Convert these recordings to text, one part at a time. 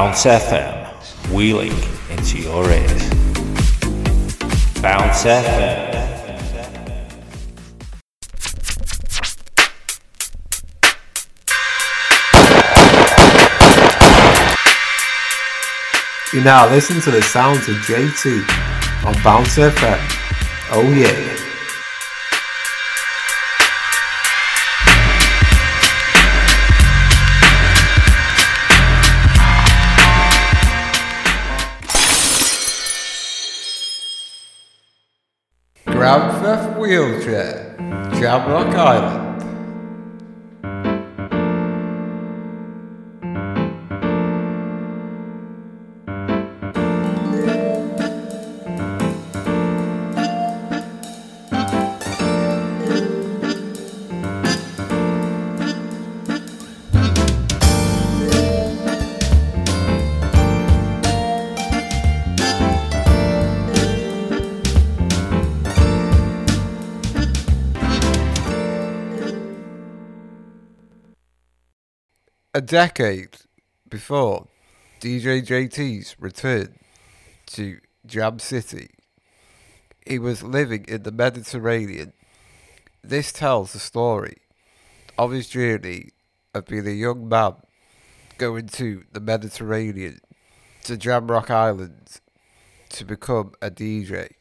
Bounce FM, wheeling into your ears. Bounce FM. You now listen to the sounds of JT on Bounce FM. Oh yeah. Grand Theft Wheelchair, Jamrock Island. A decade before DJ JT's return to Jam City, he was living in the Mediterranean. This tells the story of his journey of being a young man going to the Mediterranean, to Jamrock Island, to become a DJ.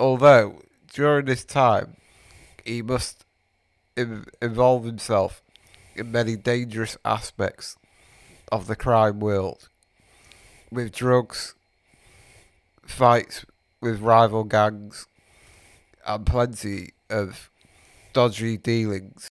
Although during this time, he must involve himself in many dangerous aspects of the crime world, with drugs, fights with rival gangs, and plenty of dodgy dealings.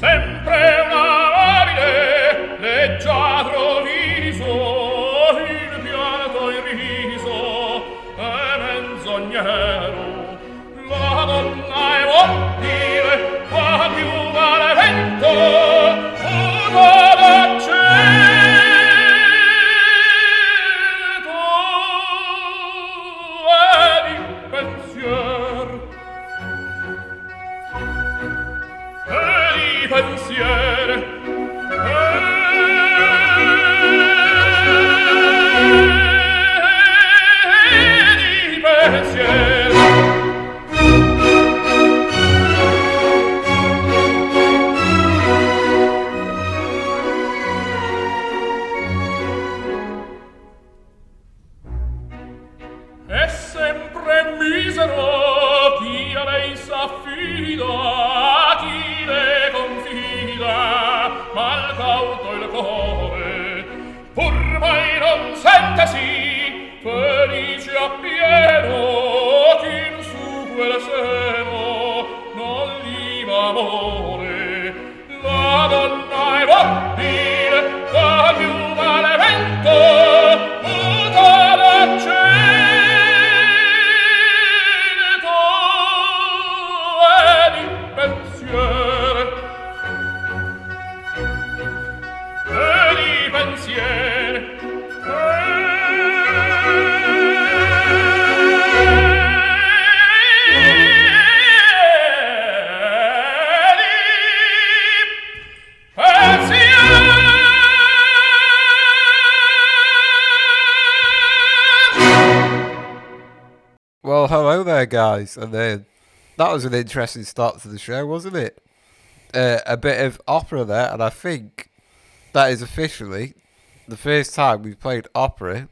Sempre una marine, leggiadro viso, il pianto e il riso, è menzognero. La donna è mobile, fa più vale vento. Guys, and then that was an interesting start to the show, wasn't it? A bit of opera there, and I think that is officially the first time we've played opera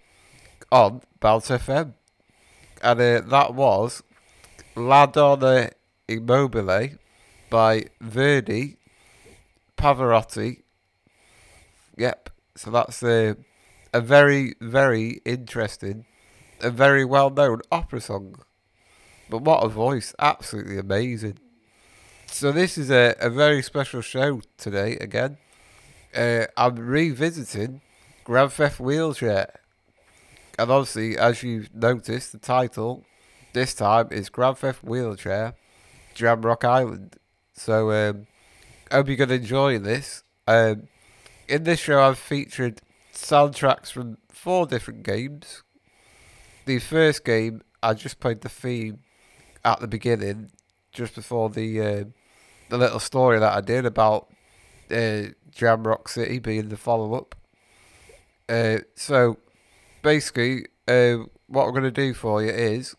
on Bounce FM, and that was La Donna Immobile by Verdi, Pavarotti. Yep, so that's a very, very interesting, a very well-known opera song. But what a voice, absolutely amazing. So this is a very special show today again. I'm revisiting Grand Theft Wheelchair. And obviously, as you've noticed, the title this time it's Grand Theft Wheelchair, Jamrock Island. So I hope you're going to enjoy this. In this show I've featured soundtracks from 4 different games. The first game, I just played the theme at the beginning, just before the little story that I did about Jamrock City being the follow-up. So, basically, what I'm going to do for you is,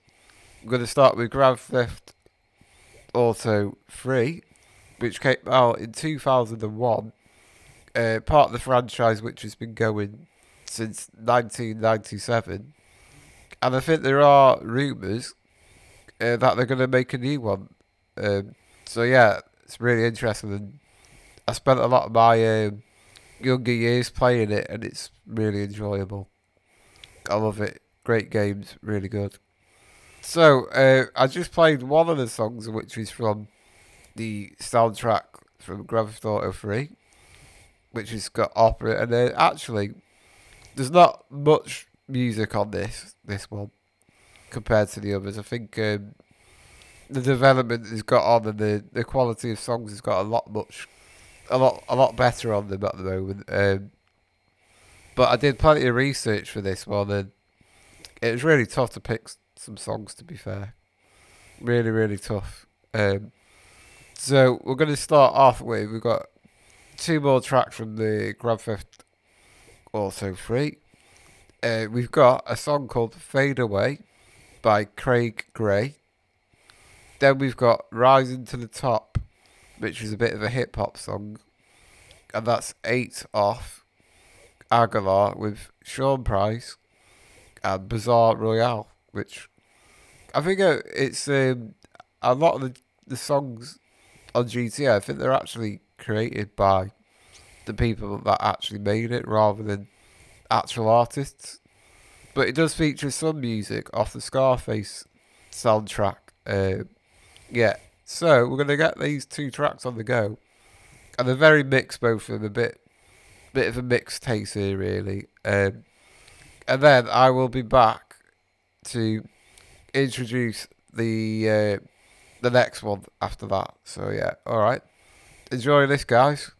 I'm going to start with Grand Theft Auto 3, which came out in 2001, part of the franchise which has been going since 1997. And I think there are rumours that they're going to make a new one. So yeah, it's really interesting. And I spent a lot of my younger years playing it, and it's really enjoyable. I love it. Great games, really good. So I just played one of the songs, which is from the soundtrack from Grand Theft Auto 3, which has got opera, and actually, there's not much music on this one compared to the others. I think the development has got on, and the quality of songs has got a lot better on them at the moment. But I did plenty of research for this one, and it was really tough to pick some songs, to be fair. Really, really tough. So we're going to start off with, we've got 2 more tracks from the Grand Theft Auto 3. We've got a song called Fade Away by Craig Gray. Then we've got Rising to the Top, which is a bit of a hip-hop song. And that's 8 off Aguilar with Sean Price and Bizarre Royale, which I think it's a lot of the songs on GTA, I think they're actually created by the people that actually made it rather than actual artists, but it does feature some music off the Scarface soundtrack. So we're going to get these 2 tracks on the go, and they're very mixed, both of them, a bit of a mixed taste here really, and then I will be back to introduce the next one after that. So yeah, alright, enjoy this, guys.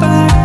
Back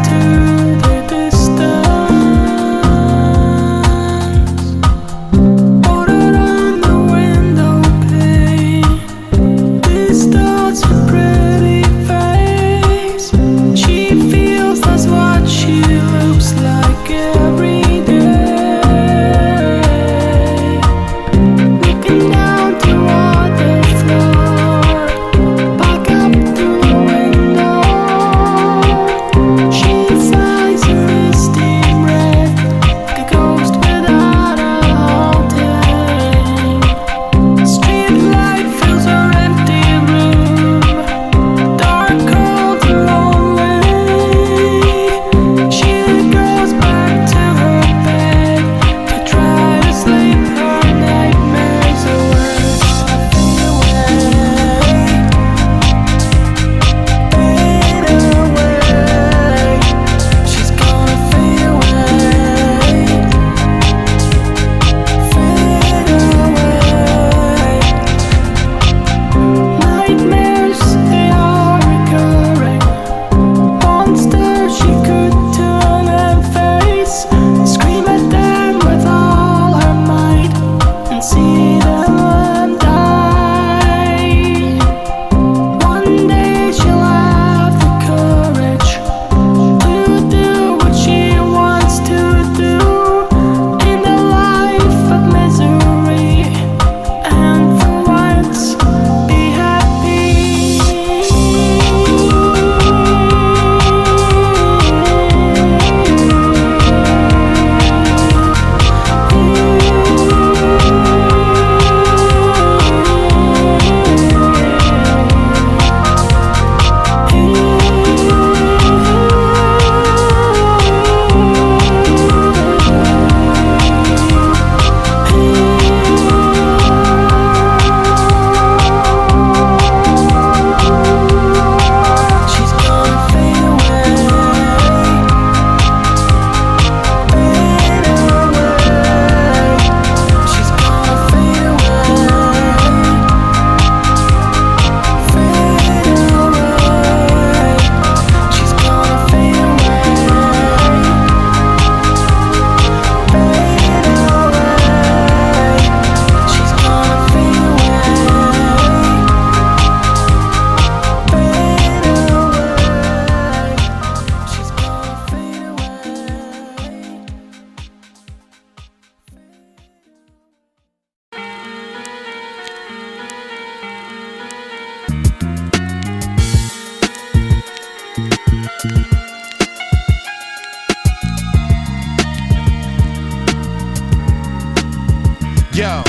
Yo.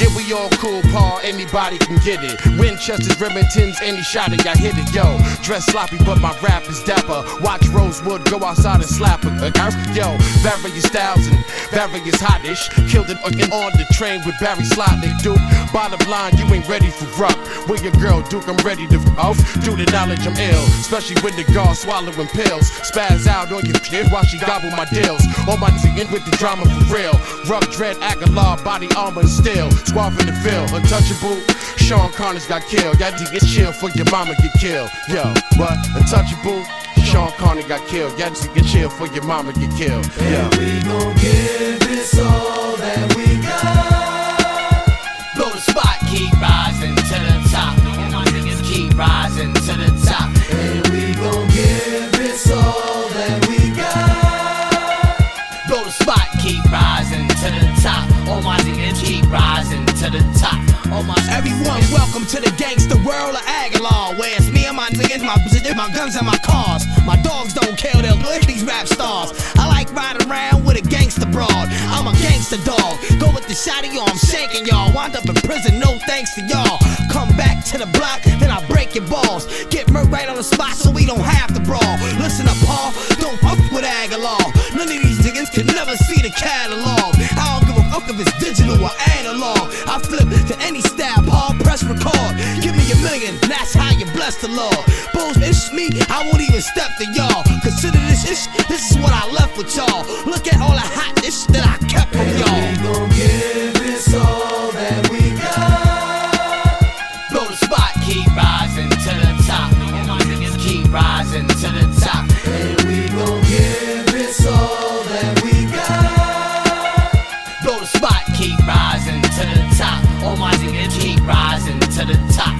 Yeah, we all cool, Paul, anybody can get it. Winchester's, Remingtons, any shot and y'all hit it, yo. Dress sloppy, but my rap is dapper. Watch Rosewood go outside and slap her. Yo, various styles and various hottish. Killed it on the train with Barry Slotnick, dude. Bottom line, you ain't ready for rock. With your girl, Duke, I'm ready to off. Due to knowledge, I'm ill. Especially when the guard swallowing pills. Spaz out on your kid while she gobble my deals. On my team with the drama for real. Rough dread, Aguilar, body armor and steel. Squad in the field, untouchable. Sean Connors got killed. Y'all niggas chill for your mama get killed. Yo, what? Untouchable. Sean Connors got killed. Y'all niggas chill for your mama get killed. Yo. And we gon' give this all that we got. Blow the spot, keep rising to the top. And my niggas keep rising to the top. And we gon' give this all that we got. Blow the spot, keep rising to the top. All my niggas keep rising to the top. All my everyone, welcome to the gangster world of Aguilar, where it's me and my niggas, my guns and my cars. My dogs don't kill, they'll lick these rap stars. I like riding around with a gangster broad. I'm a gangster dog. Go with the shotty, yo, I'm shanking y'all. Wind up in prison, no thanks to y'all. Come back to the block, then I break your balls. Get murked right on the spot so we don't have to brawl. Listen up, Paul, don't fuck with Aguilar. None of these niggas could never see the catalog. I don't give a fuck if it's digital or analog. I flip to any style, Paul, press record. Give me $1 million, that's how you bless the Lord. Bulls, it's me, I won't even step to y'all. Consider this is what I left with y'all. Look at all the hot ish that I kept from y'all. And we gon' give this all that we got. Blow the spot, keep rising to the top. And my niggas keep rising to the top. And we gon' give this all that we got. Blow the spot, keep rising to the top. All my niggas keep rising to the top.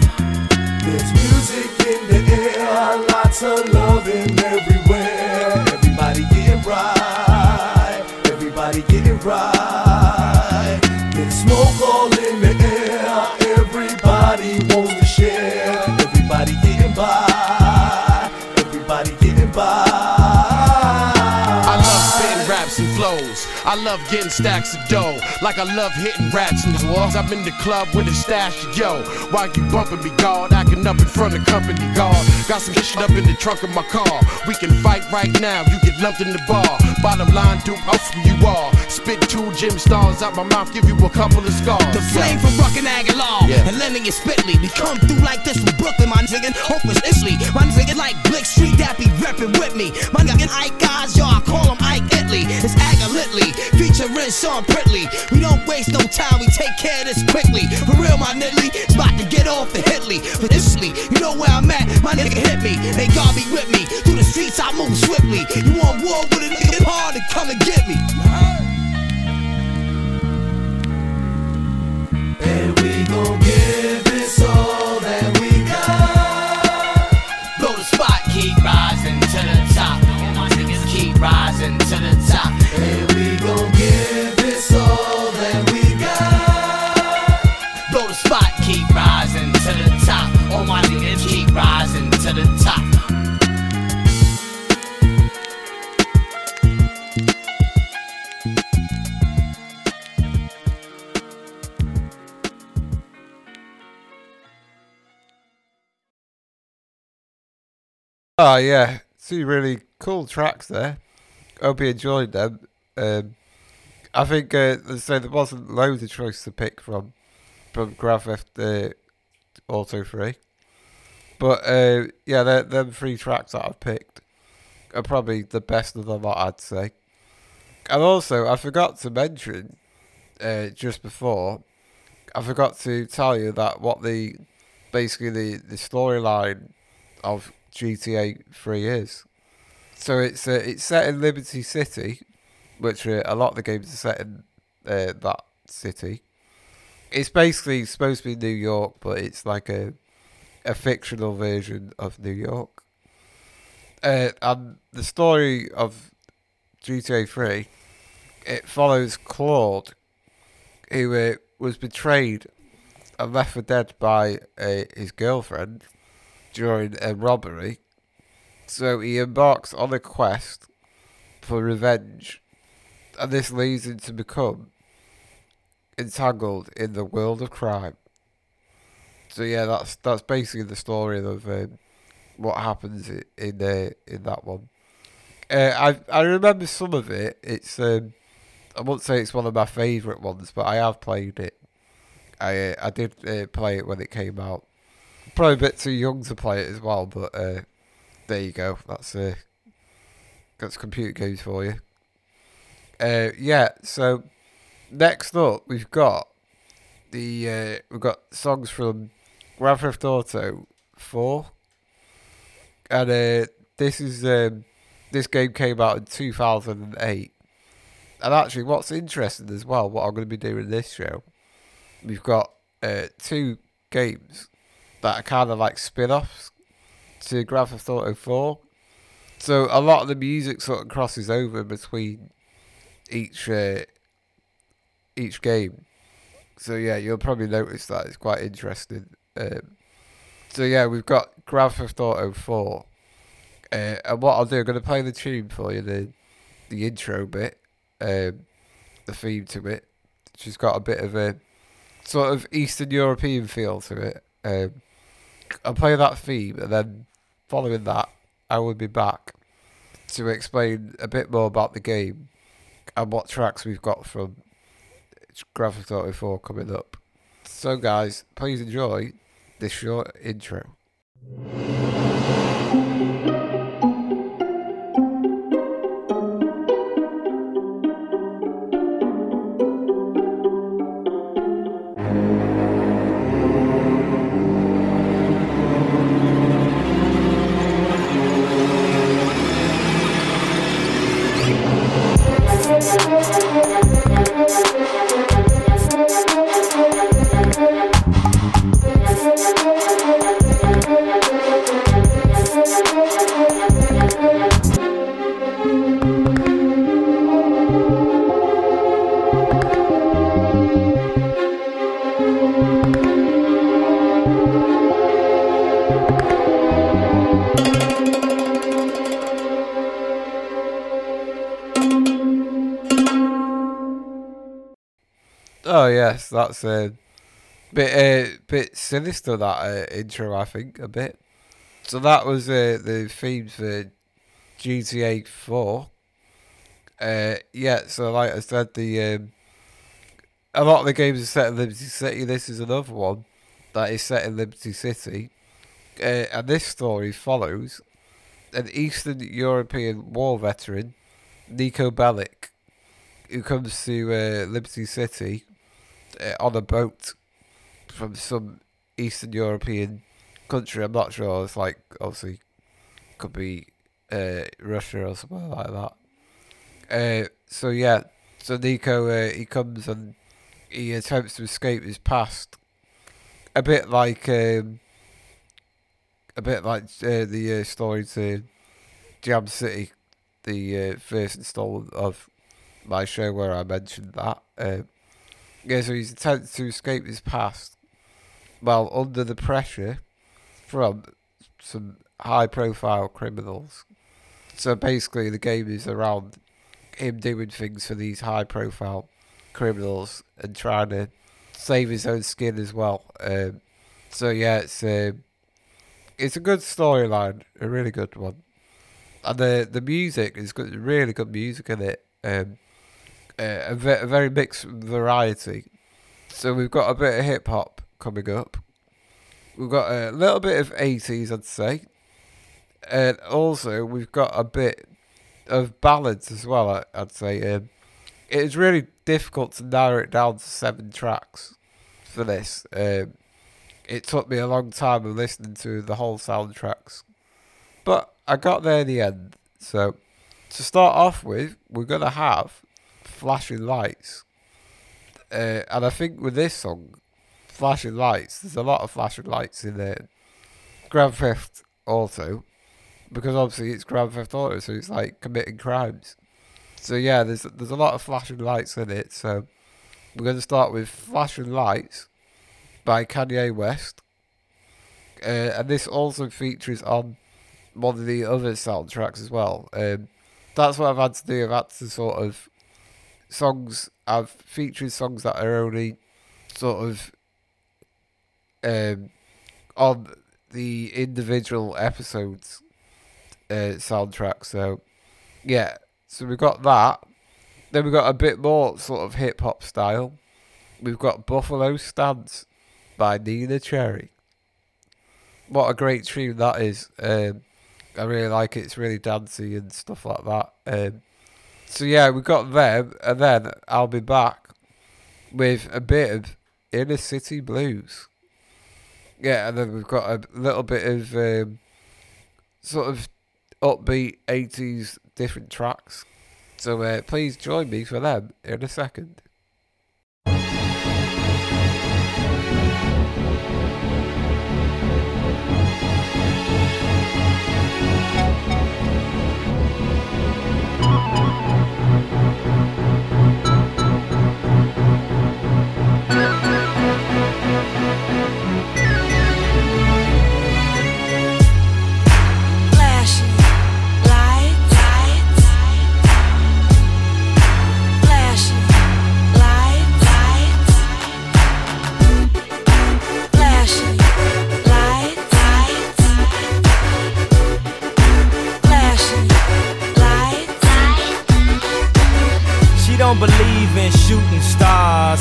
There's music in the air, lots of loving everywhere. Everybody getting right, everybody getting right. There's smoke all in the air, everybody wants to share. Everybody getting by, everybody getting by. I love getting stacks of dough, like I love hitting raps in the walls. I'm in the club with a stash of yo. While you bumping me, guard, acting up in front of company, guard. Got some shit up in the trunk of my car. We can fight right now, you get lumped in the bar. Bottom line, dude, I'm who you are. Spit 2 gym stars out my mouth, give you a couple of scars. The flame from Rockin' Aguilar, yeah. And Lenny and Spitley. We come through like this from Brooklyn, my nigga. Hope is Isley, my nigga like Blick Street, that be reppin' with me. My nigga Ike guys, yo, I call him Ike Itley. It's Aguilitly. Featuring Sean Pritley. We don't waste no time, we take care of this quickly. For real, my niddly, it's about to get off the Hitley. For this sleep, you know where I'm at, my nigga hit me. They got me with me, through the streets I move swiftly. You on war with a nigga, it's hard to come and get me. And we gon' give this all that we got. Blow the spot, keep rising to the top. And my niggas keep rising to the top. And we gon' give this all that we got. Blow the spot, keep rising to the top. All my niggas keep rising to the top. Oh yeah, 2 really cool tracks there. Hope you enjoyed them. I think so there wasn't loads of choice to pick from Grand Theft Auto 3, but yeah, them 3 tracks that I've picked are probably the best of them, I'd say. And also, I forgot to mention just before, I forgot to tell you that what the storyline of GTA 3 is. So it's set in Liberty City, which a lot of the games are set in that city. It's basically supposed to be New York, but it's like a fictional version of New York. And the story of GTA 3, it follows Claude, who was betrayed and left for dead by his girlfriend during a robbery. So he embarks on a quest for revenge, and this leads him to become entangled in the world of crime. So yeah, that's basically the story of what happens in that one. I remember some of it. It's I won't say it's one of my favourite ones, but I have played it. I did play it when it came out. Probably a bit too young to play it as well, but there you go. That's computer games for you. Yeah. So next up, we've got songs from Grand Theft Auto 4, and this game came out in 2008. And actually, what's interesting as well, what I'm going to be doing this show, we've got two games that are kind of like spin-offs to Grand Theft Auto 4. So a lot of the music sort of crosses over between each game. So yeah, you'll probably notice that. It's quite interesting. So yeah, we've got Grand Theft Auto 4. And what I'll do, I'm going to play the tune for you, the intro bit, the theme to it. She's got a bit of a sort of Eastern European feel to it. I'll play that theme, and then following that, I will be back to explain a bit more about the game and what tracks we've got from Grand Theft Auto 4 coming up. So guys, please enjoy this short intro. That's a bit sinister, that intro, I think, a bit. So that was the theme for GTA 4. Yeah, so like I said, a lot of the games are set in Liberty City. This is another one that is set in Liberty City. And this story follows an Eastern European war veteran, Nico Bellic, who comes to Liberty City on a boat from some Eastern European country. I'm not sure. It's like, obviously, could be Russia or somewhere like that. So yeah, so Nico, he comes and he attempts to escape his past, a bit like the story to Jam City, the first installment of my show where I mentioned that. Yeah, so he's attempted to escape his past while under the pressure from some high-profile criminals. So basically the game is around him doing things for these high-profile criminals and trying to save his own skin as well. So yeah, it's a good storyline, a really good one. And the music is good, really good music in it. A very mixed variety. So we've got a bit of hip-hop coming up. We've got a little bit of 80s, I'd say. And also, we've got a bit of ballads as well, I'd say. It is really difficult to narrow it down to 7 tracks for this. It took me a long time of listening to the whole soundtracks. But I got there in the end. So, to start off with, we're going to have Flashing Lights, and I think with this song, Flashing Lights, there's a lot of flashing lights in Grand Theft Auto, because obviously it's Grand Theft Auto, so it's like committing crimes. So yeah, there's a lot of flashing lights in it. So we're going to start with Flashing Lights by Kanye West, and this also features on one of the other soundtracks as well. That's what I've had to do. I've had to sort of songs, I've featured songs that are only sort of on the individual episodes soundtrack. So yeah, so we've got that. Then we've got a bit more sort of hip hop style. We've got Buffalo Stance by Neneh Cherry. What a great tune that is. I really like it. It's really dancey and stuff like that. So yeah, we've got them. And then I'll be back with a bit of Inner City Blues. Yeah, and then we've got a little bit of sort of upbeat 80s different tracks. So please join me for them in a second. She don't believe in shooting stars,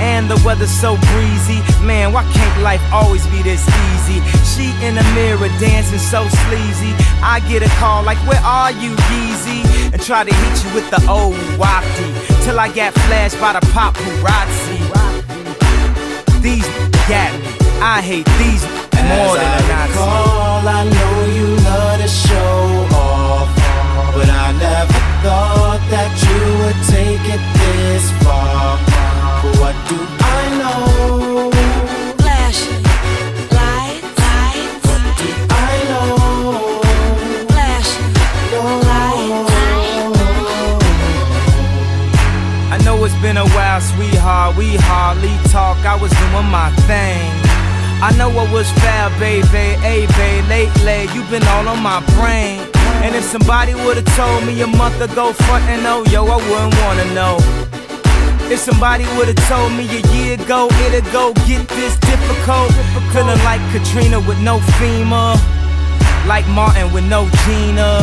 And the weather's so breezy, man, why can't life always be this easy? She in the mirror dancing so sleazy. I get a call like, where are you, Yeezy? And try to hit you with the old wafty, till I got flashed by the paparazzi. These got me, I hate these more than a Nazi. Recall, I know you love to show off, but I never thought that you would take it this far. But what do I know? Flashing lights. What do I know? Flashing lights. I know it's been a while, sweetheart. We hardly talk. I was doing my thing. I know I was foul, baby. Hey, babe, lately you've been all on my brain. And if somebody would've told me a month ago, frontin' oh, yo, I wouldn't wanna know. If somebody would've told me a year ago, it'd go get this difficult. Feeling like Katrina with no FEMA, like Martin with no Gina,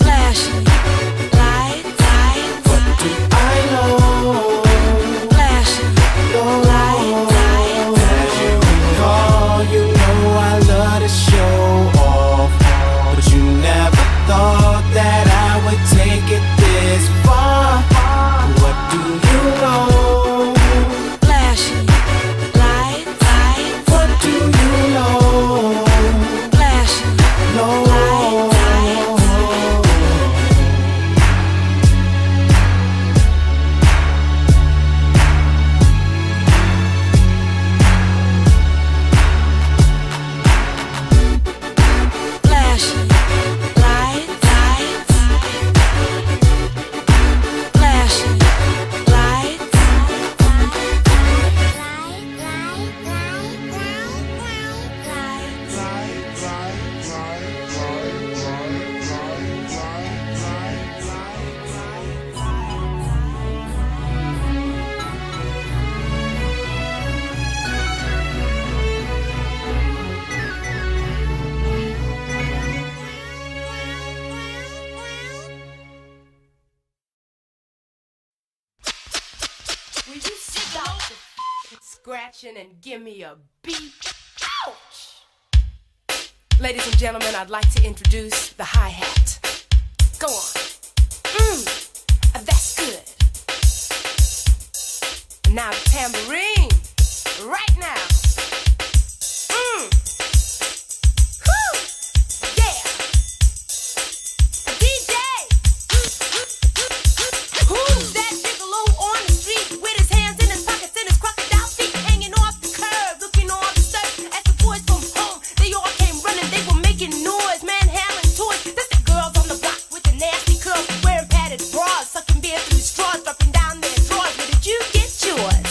Flashing. Thought that I would take it this far. What do you know? Flashing lights. What do you know? Flashing lights. Flashing. And give me a beat. Ouch! Ladies and gentlemen, I'd like to introduce the hi-hat. Go on. That's good. Now the tambourine, right now. Woo! Yeah. DJ. Who's that gigolo on the street with his hands in his pockets and his crocodile feet hanging off the curb, looking all disturbed at the boys from home? They all came running, they were making noise, manhandling toys. That's the girls on the block with the nasty curls, wearing padded bras, sucking beer through straws, dropping down their drawers. Where did you get yours?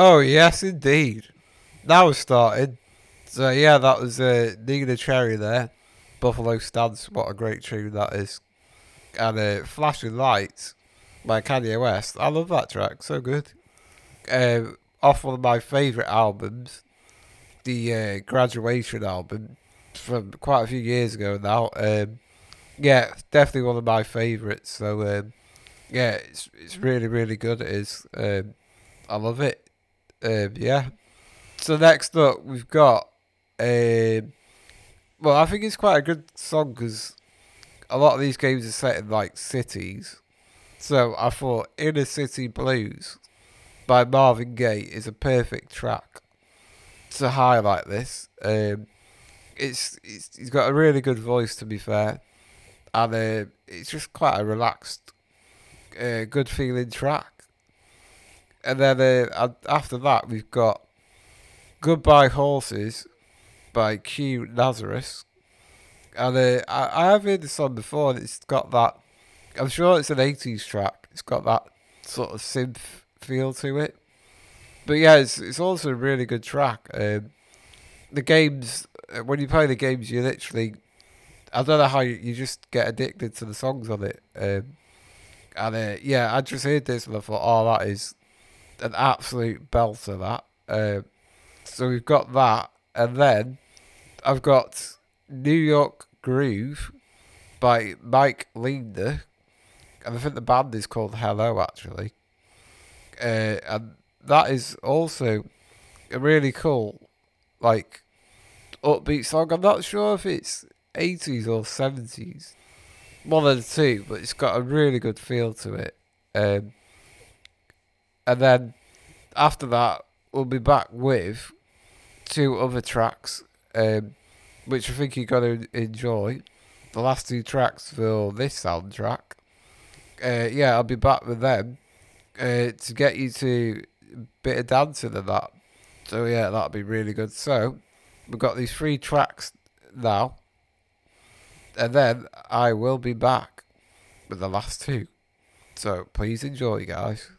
Oh, yes, indeed. That was started. So, yeah, that was Neneh Cherry there. Buffalo Stance, what a great tune that is. And Flashing Lights by Kanye West. I love that track, so good. Off one of my favourite albums, the Graduation album, from quite a few years ago now. Yeah, definitely one of my favourites. So, yeah, it's really, really good. It is. I love it. Yeah. So next up, we've got... well, I think it's quite a good song because a lot of these games are set in, like, cities. So I thought Inner City Blues by Marvin Gaye is a perfect track to highlight this. He's got a really good voice, to be fair. And it's just quite a relaxed, good feeling track. And then after that, we've got Goodbye Horses by Q Lazzarus. And I have heard this song before, and it's got that, I'm sure it's an 80s track, it's got that sort of synth feel to it. But yeah, it's also a really good track. The games, when you play the games, you literally, I don't know how you just get addicted to the songs on it. Yeah, I just heard this and I thought, oh, that is an absolute belter, that. So we've got that. And then I've got New York Groove by Mike Leander. And I think the band is called Hello, actually. And that is also a really cool, like, upbeat song. I'm not sure if it's 80s or 70s. One of the two, but it's got a really good feel to it. And then after that, we'll be back with two other tracks, which I think you're going to enjoy. The last two tracks for this soundtrack. Yeah, I'll be back with them to get you to a bit of dancing and that. So yeah, that'll be really good. So we've got these three tracks now. And then I will be back with the last two. So please enjoy, guys.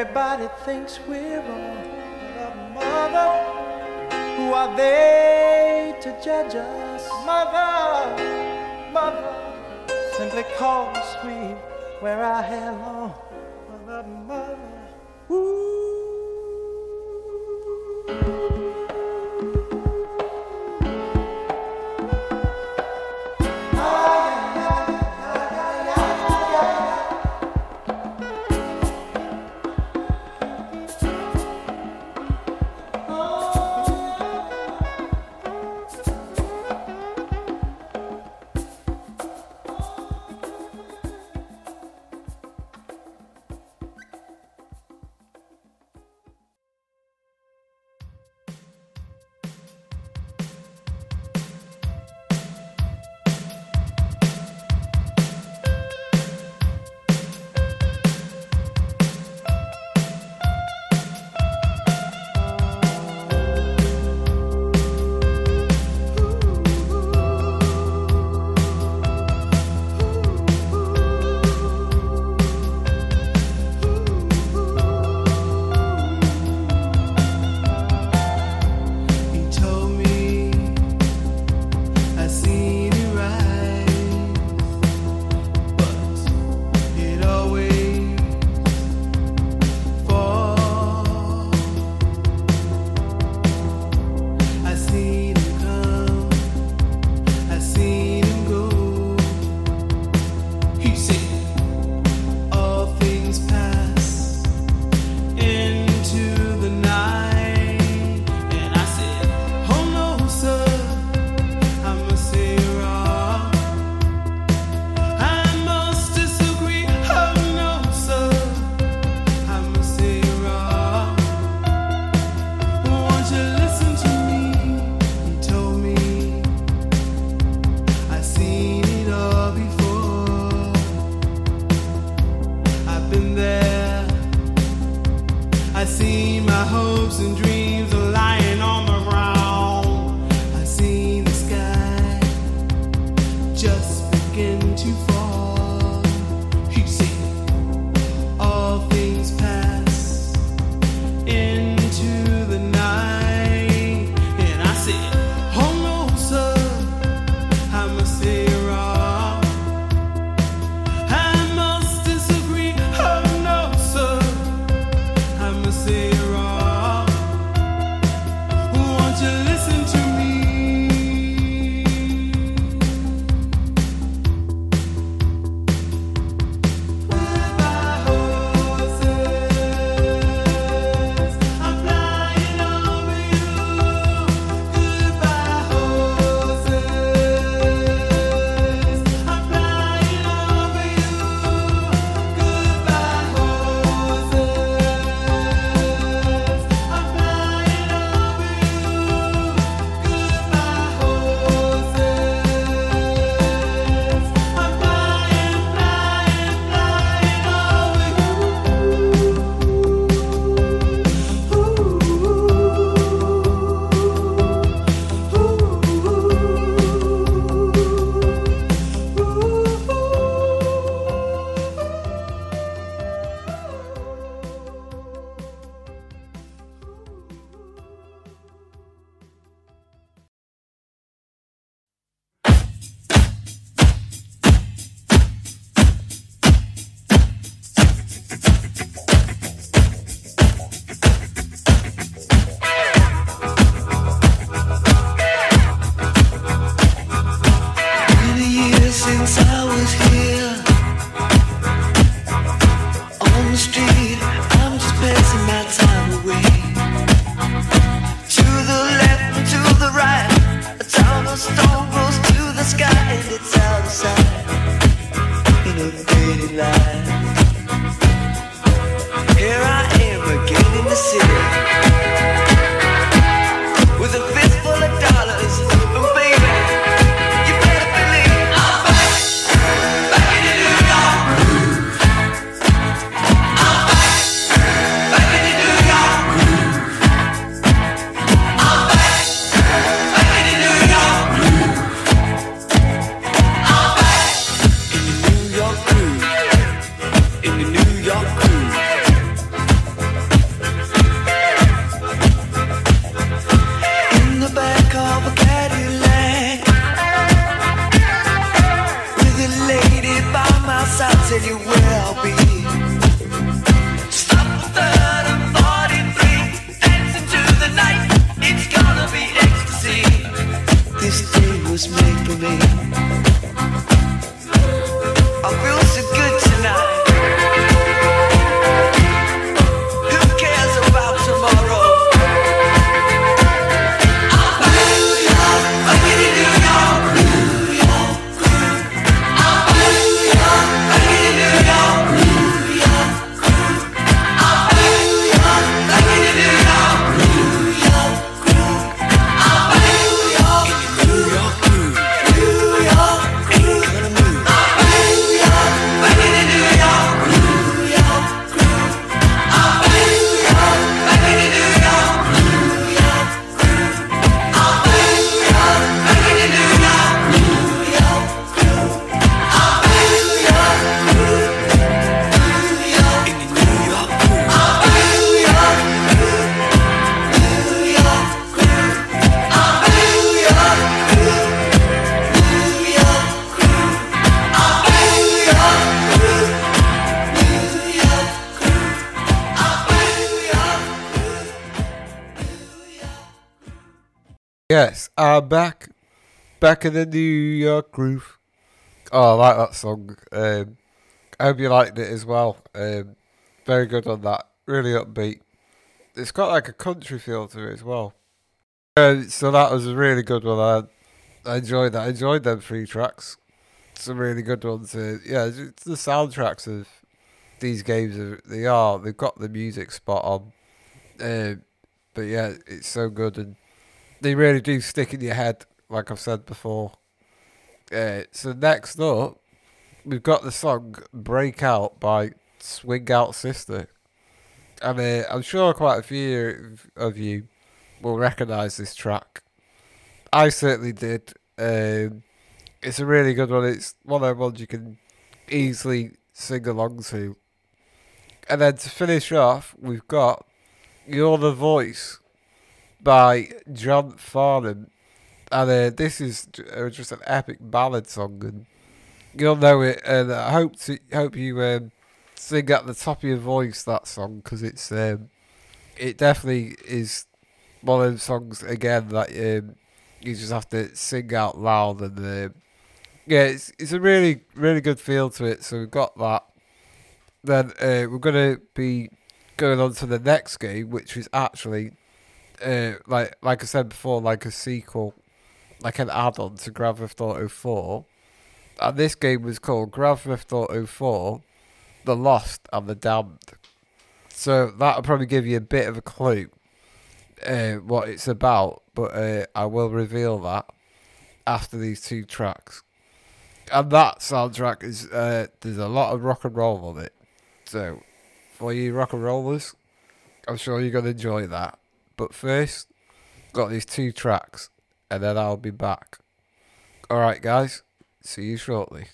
Everybody thinks we're wrong, but mother, who are they to judge us? Mother, mother, simply cause we wear our hair long. Mother, mother, ooh. by my side till you will be. Stop the third and 43, dance into the night, it's gonna be ecstasy. This day was made for me. I feel so good tonight. Yes, I'm back in the New York groove. Oh, I like that song. I hope you liked it as well. Very good on that. Really upbeat. It's got like a country feel to it as well. So that was a really good one. I enjoyed that. I enjoyed them three tracks. Some really good ones. Yeah, it's the soundtracks of these games. They've got the music spot on. But yeah, it's so good and they really do stick in your head, like I've said before. So next up, we've got the song Breakout by Swing Out Sister. And I'm sure quite a few of you will recognise this track. I certainly did. It's a really good one. It's one of the ones you can easily sing along to. And then to finish off, we've got You're the Voice by John Farnham, and this is just an epic ballad song, and you'll know it. And I hope you sing at the top of your voice that song, because it's it definitely is one of those songs again that you just have to sing out loud, and yeah, it's a really really good feel to it. So we've got that. Then we're gonna be going on to the next game, which is actually, like I said before, like a sequel, like an add-on to Grand Theft Auto 4. And this game was called Grand Theft Auto 4, The Lost and the Damned. So that'll probably give you a bit of a clue what it's about, but I will reveal that after these two tracks. And that soundtrack is, there's a lot of rock and roll on it. So for you rock and rollers, I'm sure you're going to enjoy that. But first, got these two tracks, and then I'll be back. Alright guys, see you shortly.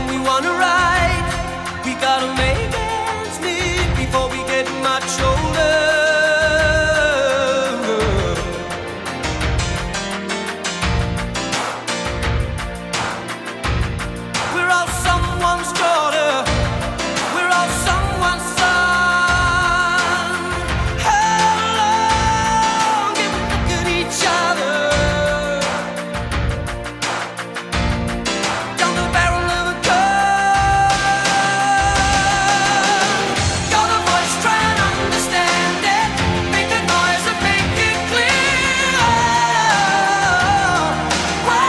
what we wanna ride. We gotta make ends meet before we get much older. We're all someone's daughter. We're all someone's son. How long can we look at each other down the barrel of a gun? Got a voice, try and understand it. Make a noise and make it clear. Oh, wow.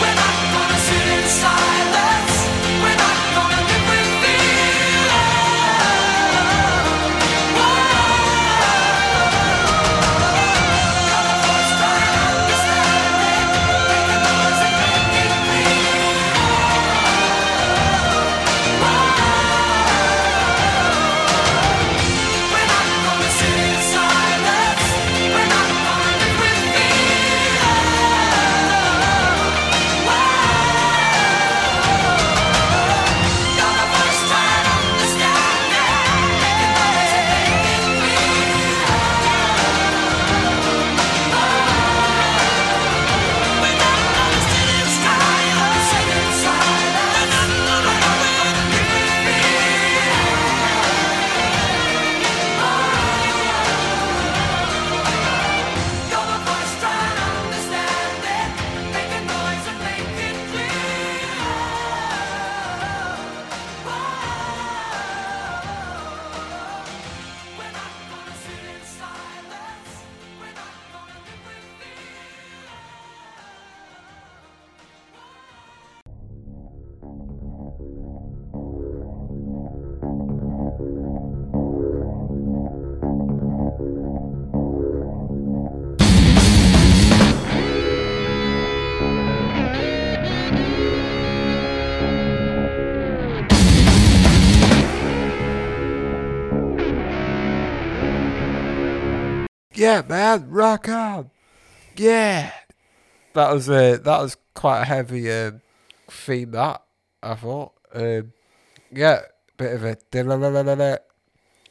We're not gonna sit in silence. We're not gonna live with fear. Oh, wow. This time we know we all can stand together. With the power to be powerful, believing we can make it better. Ooh, we're all someone's daughter. We're all someone's son. How long can we look at each other down the barrel of a gun? Got the voice, try and understand it. Make a noise and make it clear. Oh, wow. We're not gonna sit in silence. We're not gonna live with fear. Oh, wow. We're all someone's daughter. We're all someone's son. How long can we look at each other down the barrel of a gun? You're the voice, try and understand it. Make the noise and make it clear. Wow. We're not gonna sit in silence. We're not gonna live with fear. Yeah, man, rock on. Yeah, that was quite a heavy theme. That I thought, yeah, bit of a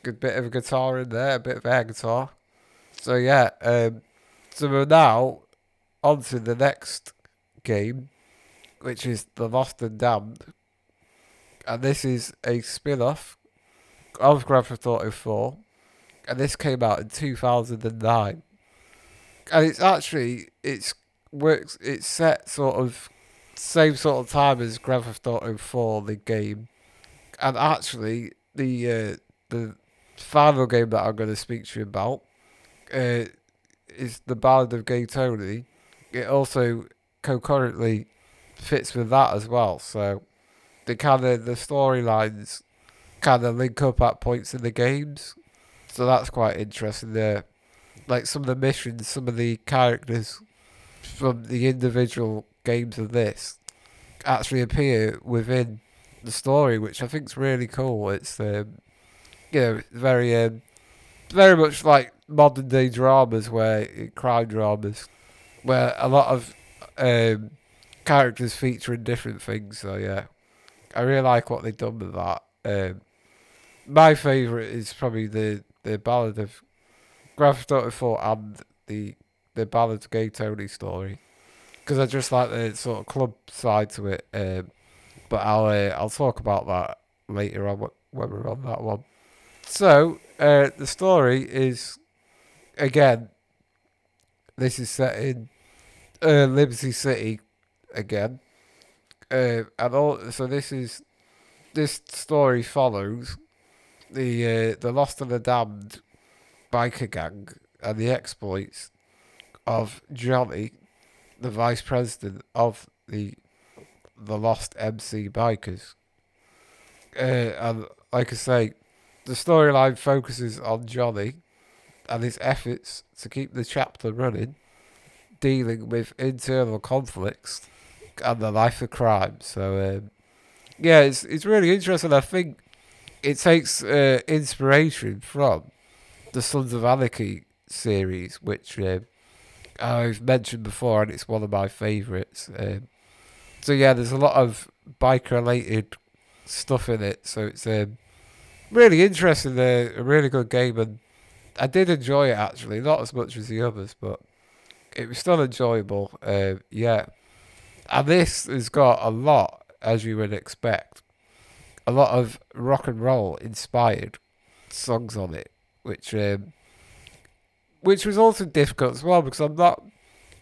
good bit of guitar in there, a bit of air guitar. So yeah, so we're now on to the next game, which is The Lost and Damned. And this is a spin-off of Grand Theft Auto 4. And this came out in 2009. And it's actually, it's set sort of same sort of time as Grand Theft Auto 4, the game. And actually, the final game that I'm going to speak to you about is The Ballad of Gay Tony. It also concurrently fits with that as well, so the storylines kind of link up at points in the games, so that's quite interesting there. Like some of the missions, some of the characters from the individual games of this actually appear within the story, which I think is really cool. It's very much like modern day dramas, where crime dramas, where a lot of characters featuring different things. So yeah, I really like what they've done with that. My favourite is probably the Ballad of Grand Theft Auto 4 and the Ballad of Gay Tony story, because I just like the sort of club side to it. But I'll talk about that later on when we're on that one. So the story is, again, this is set in Liberty City again. This story follows the Lost and the Damned biker gang and the exploits of Johnny, the vice president of the Lost MC Bikers. And like I say, the storyline focuses on Johnny and his efforts to keep the chapter running, dealing with internal conflicts and the life of crime. So yeah, it's really interesting. I think it takes inspiration from the Sons of Anarchy series, which I've mentioned before, and it's one of my favourites. So yeah, there's a lot of bike-related stuff in it, so it's really interesting, a really good game, and I did enjoy it actually, not as much as the others, but it was still enjoyable. Yeah. And this has got a lot, as you would expect, a lot of rock and roll inspired songs on it, which was also difficult as well, because I'm not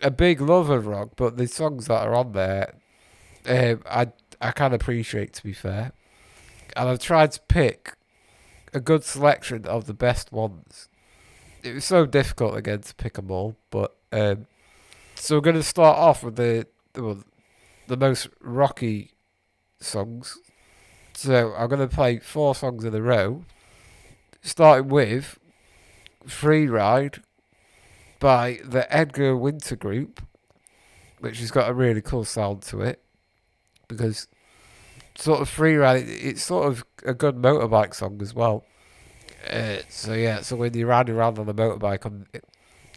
a big lover of rock, but the songs that are on there, I can appreciate, to be fair. And I've tried to pick a good selection of the best ones. It was so difficult, again, to pick them all, but so we're going to start off with the most rocky songs. So I'm going to play 4 songs in a row, starting with Free Ride by the Edgar Winter Group, which has got a really cool sound to it, because sort of Free Ride, it's sort of a good motorbike song as well. So yeah, so when you're riding around on a motorbike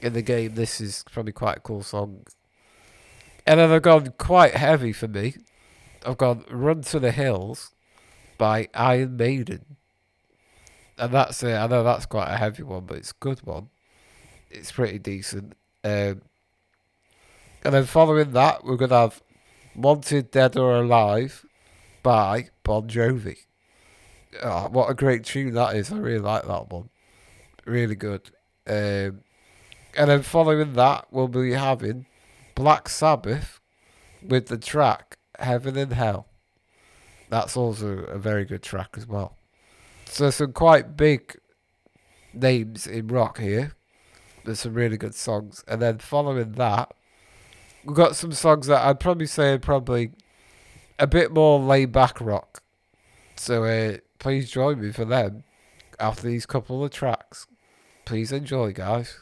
in the game, this is probably quite a cool song. And then I've gone quite heavy for me. I've gone Run to the Hills by Iron Maiden. And that's it. I know that's quite a heavy one, but it's a good one. It's pretty decent. And then following that, we're going to have Wanted Dead or Alive by Bon Jovi. Oh, what a great tune that is. I really like that one. Really good. And then following that, we'll be having Black Sabbath with the track Heaven and Hell. That's also a very good track as well. So some quite big names in rock here. There's some really good songs. And then following that, we've got some songs that I'd probably say are probably a bit more laid-back rock. So please join me for them after these couple of tracks. Please enjoy, guys.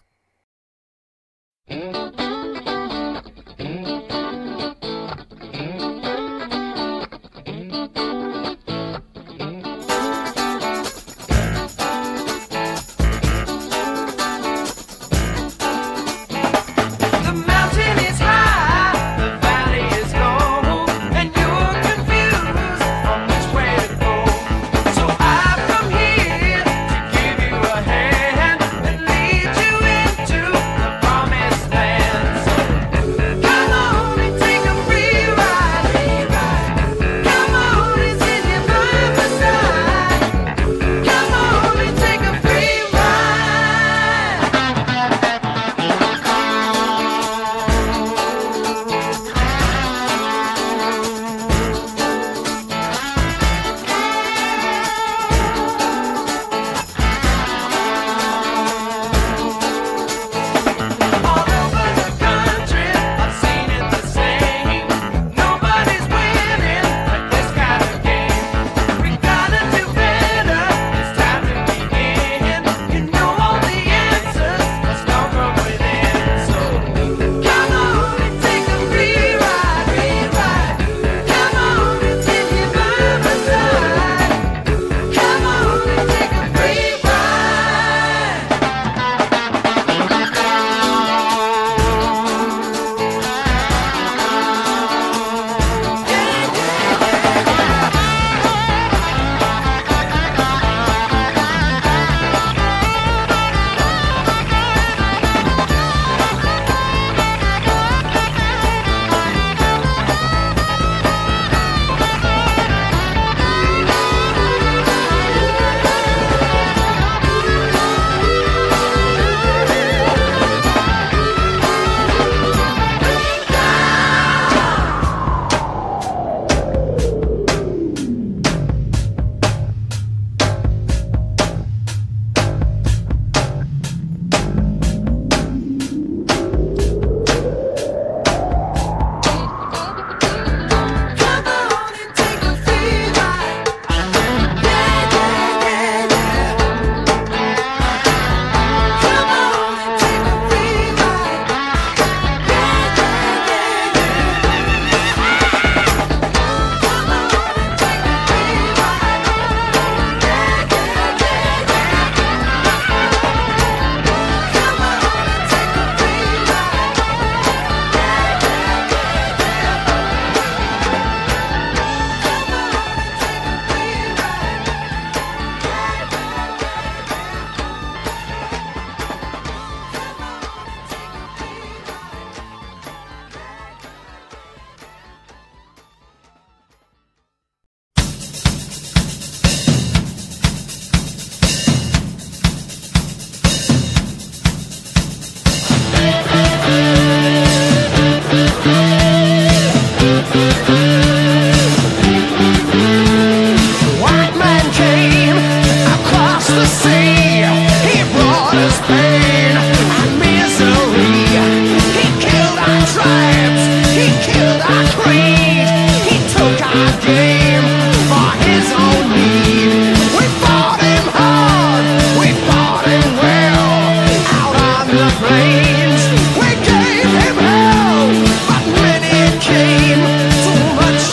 Too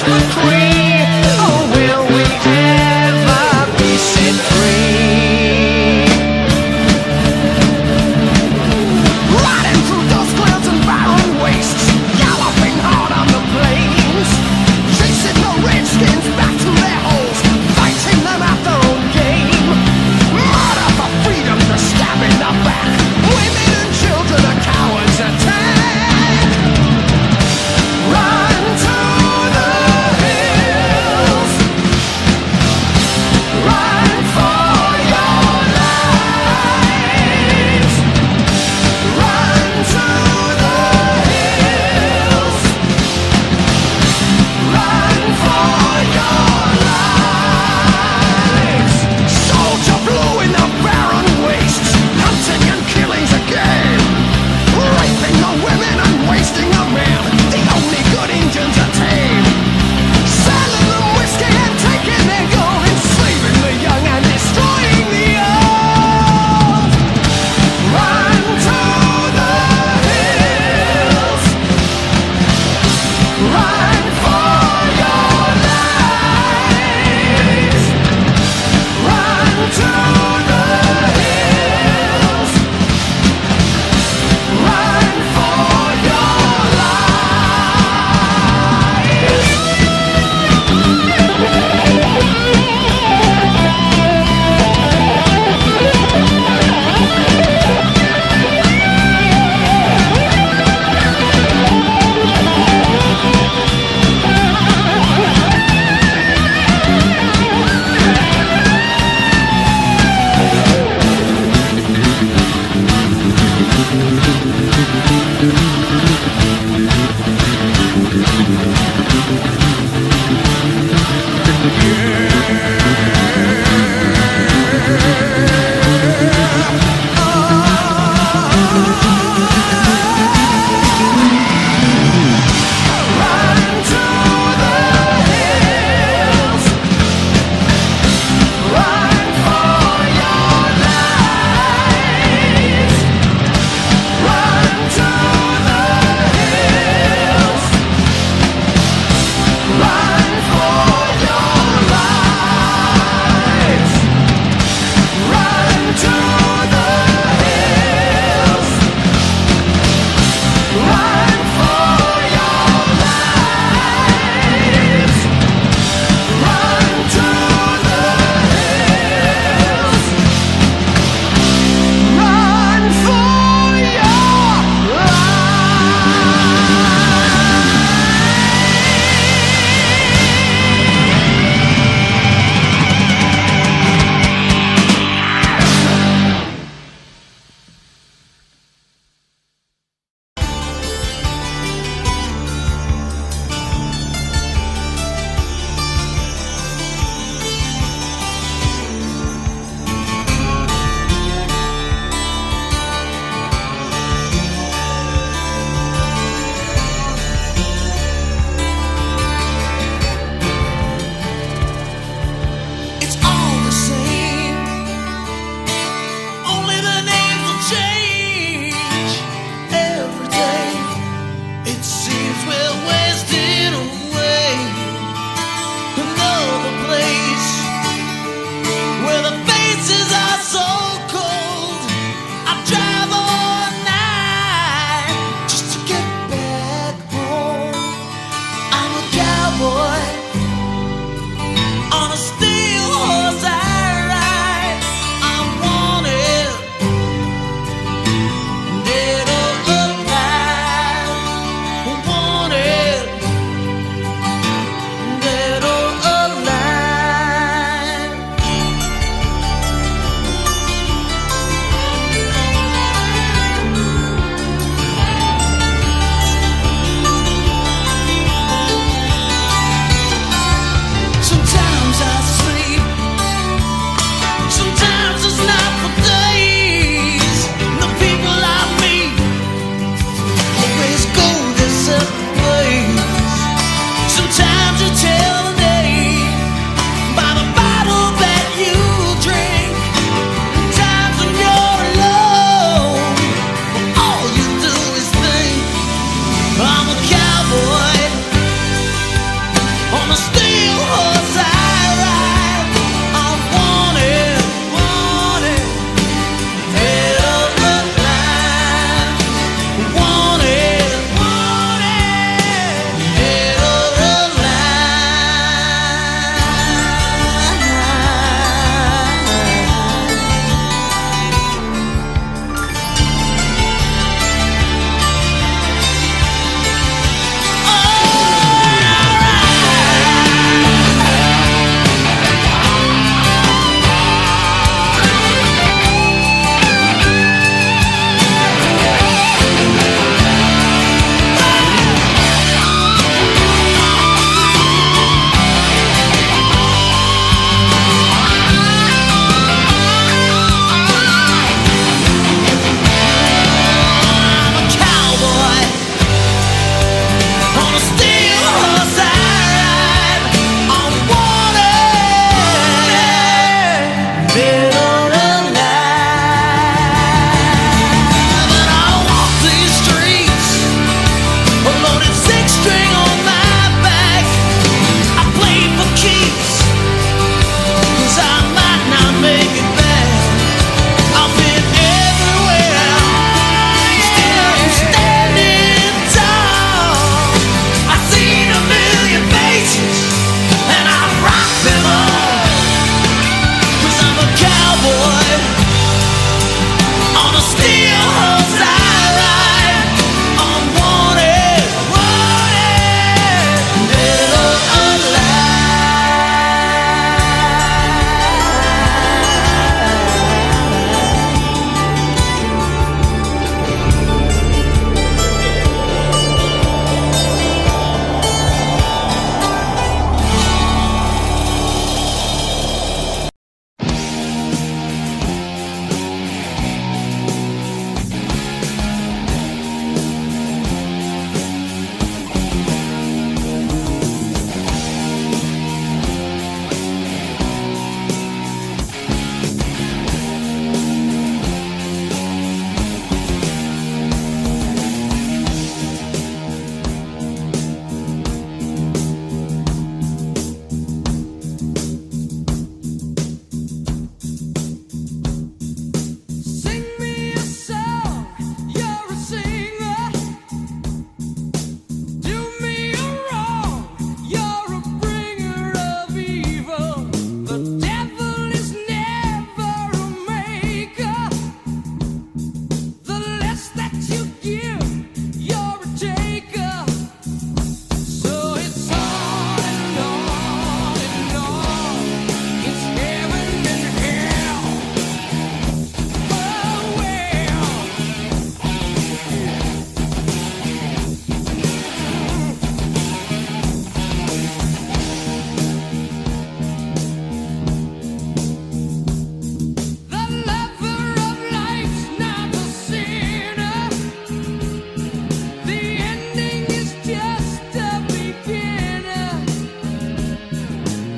much.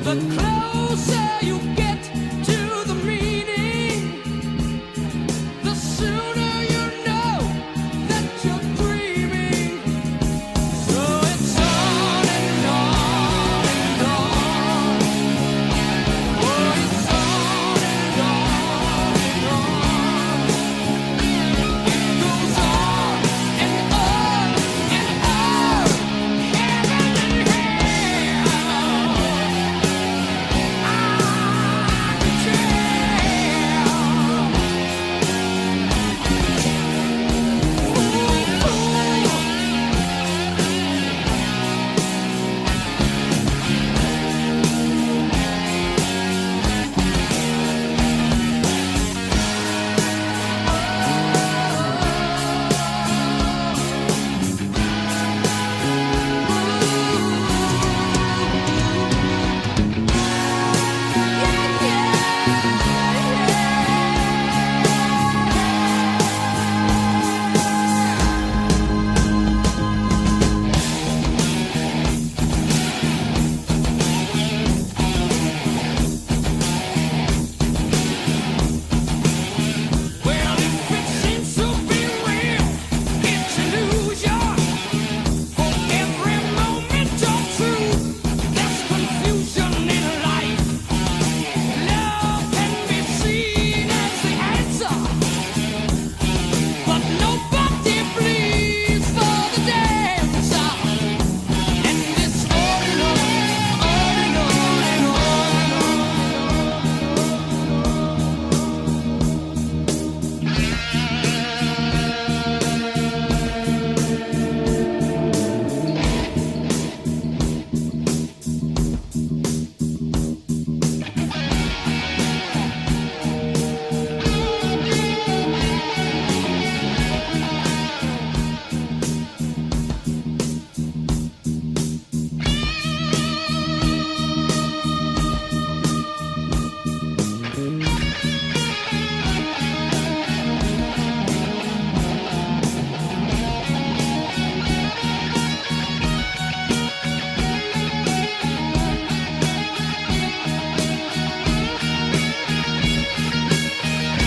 The closer you get to the meaning, the sooner you know that you're dreaming. So it's on and on and on. Oh, it's on and on and on. It goes on and on and on. Heaven and hell. Well, if it seems to be real, it's illusion. For every moment of truth, there's confusion in life. Love can be seen as the answer, but nobody bleeds for the dancer. And it's on and on, on and on and on and on. They say that life's a carousel, spinning fast, you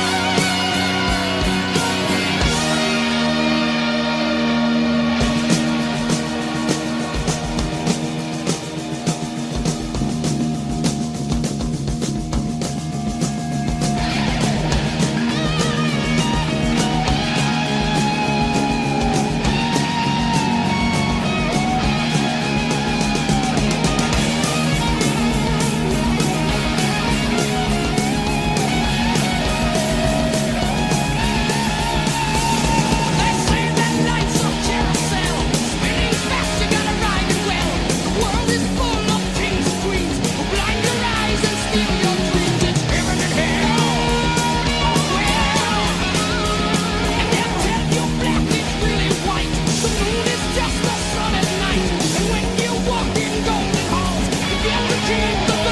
gotta ride it well. The world is full of kings and queens who blind your eyes and steal your dreams. It's heaven and hell, oh well. And they'll tell you black is really white, the moon is just the sun at night. And when you walk in golden halls, you get to keep the golden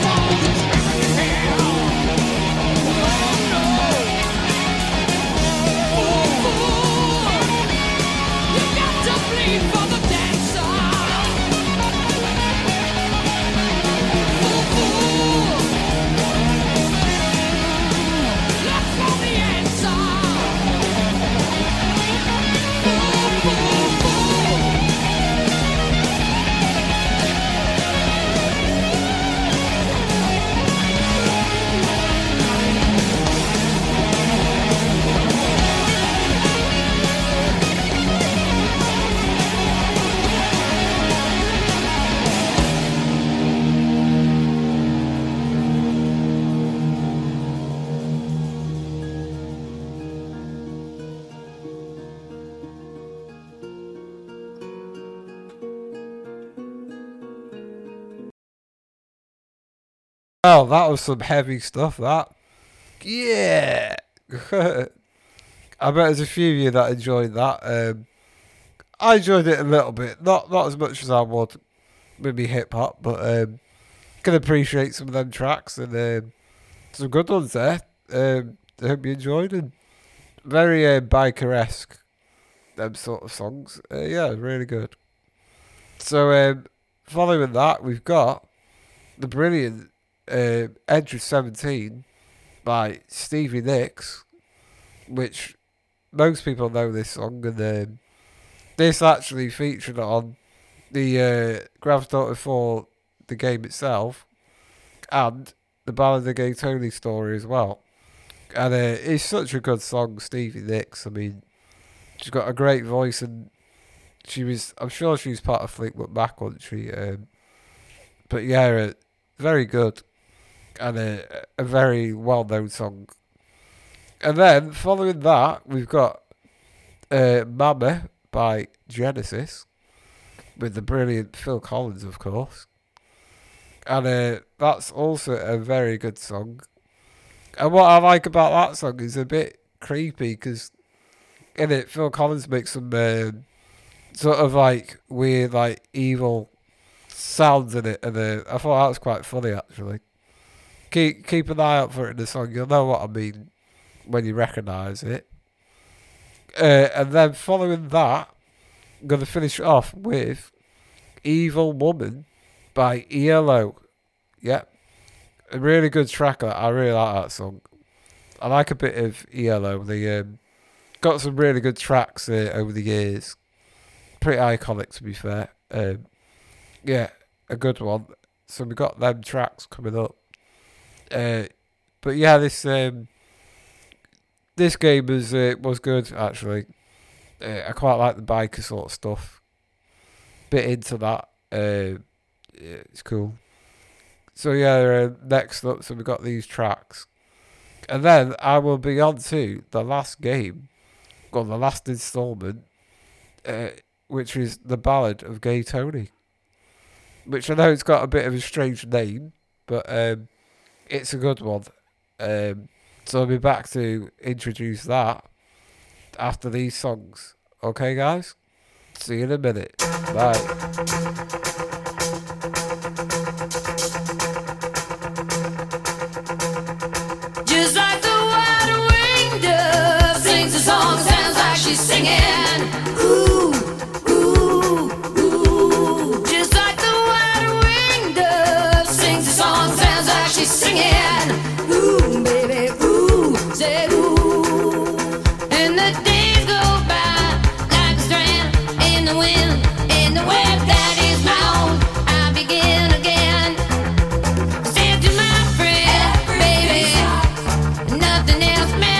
balls. It's heaven and hell, oh no. You got to bleed for the dancer. Look for the answer. Wow, that was some heavy stuff, that. Yeah. I bet there's a few of you that enjoyed that. I enjoyed it a little bit. Not as much as I would maybe hip-hop, but can appreciate some of them tracks and some good ones there. I hope you enjoyed them. very biker-esque, them sort of songs. Yeah, really good. So following that, we've got the brilliant Edge of 17 by Stevie Nicks, which most people know this song, and this actually featured on the Grand Theft Auto 4, the game itself, and The Ballad of Gay Tony story as well. And it's such a good song, Stevie Nicks. I mean, she's got a great voice, and she was, I'm sure she was part of Fleetwood Mac, wasn't she? But yeah, very good, and a very well-known song. And then, following that, we've got Mama by Genesis, with the brilliant Phil Collins, of course. And that's also a very good song. And what I like about that song is a bit creepy, because in it, Phil Collins makes some sort of like weird, like evil sounds in it. And I thought that was quite funny, actually. Keep an eye out for it in the song. You'll know what I mean when you recognise it. And then following that, I'm going to finish off with Evil Woman by E.L.O. Yep. A really good track. I really like that song. I like a bit of E.L.O. They got some really good tracks over the years. Pretty iconic, to be fair. Yeah, a good one. So we got them tracks coming up. But yeah, this game was good, actually. I quite like the biker sort of stuff. Bit into that. Yeah, it's cool. So yeah, next up, so we've got these tracks. And then I will be on to the last game, or the last installment, which is The Ballad of Gay Tony. Which I know it's got a bit of a strange name, but it's a good one. So I'll be back to introduce that after these songs. Okay, guys? See you in a minute. Bye. Singing, ooh, ooh, ooh. Just like the white-winged dove sings a song, sounds like she's singing, ooh, baby, ooh, say ooh. And the days go by like a strand in the wind that is my own. I begin again. Say to my friend, baby, nothing else matters.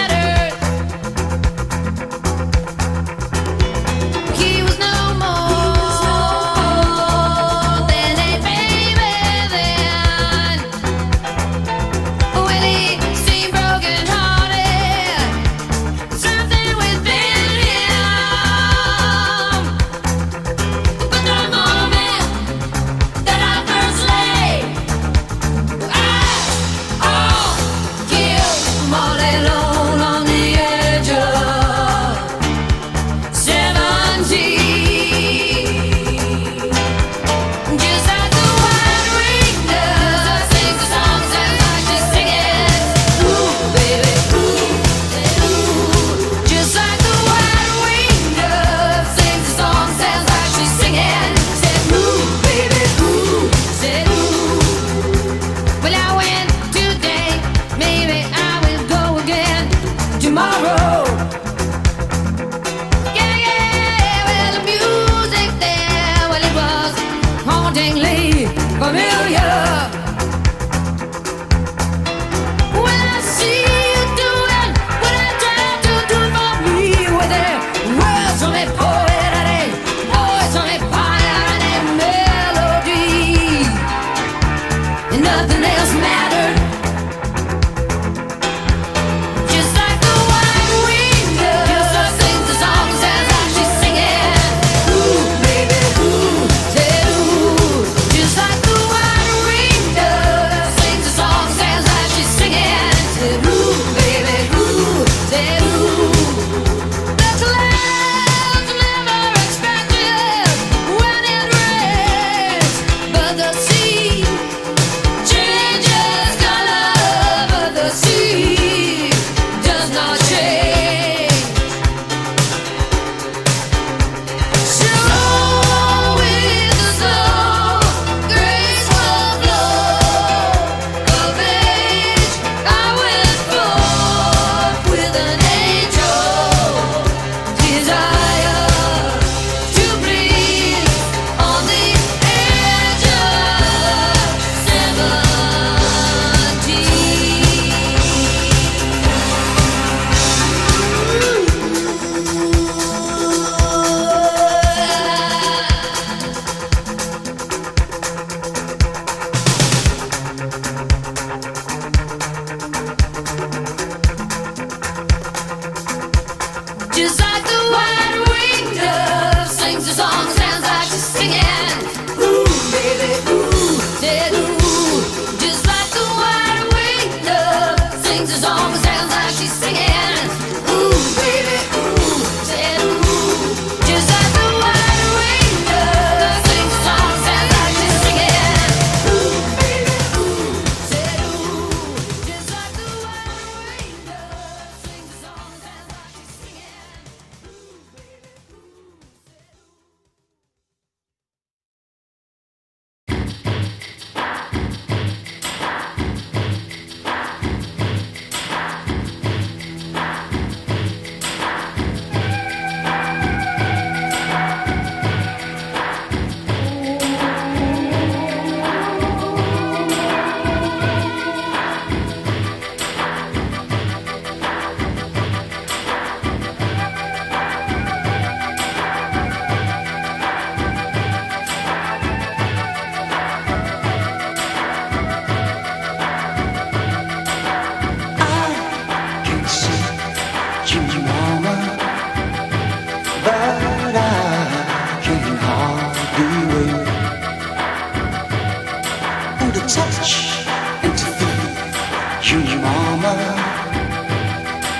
Just like the white wing.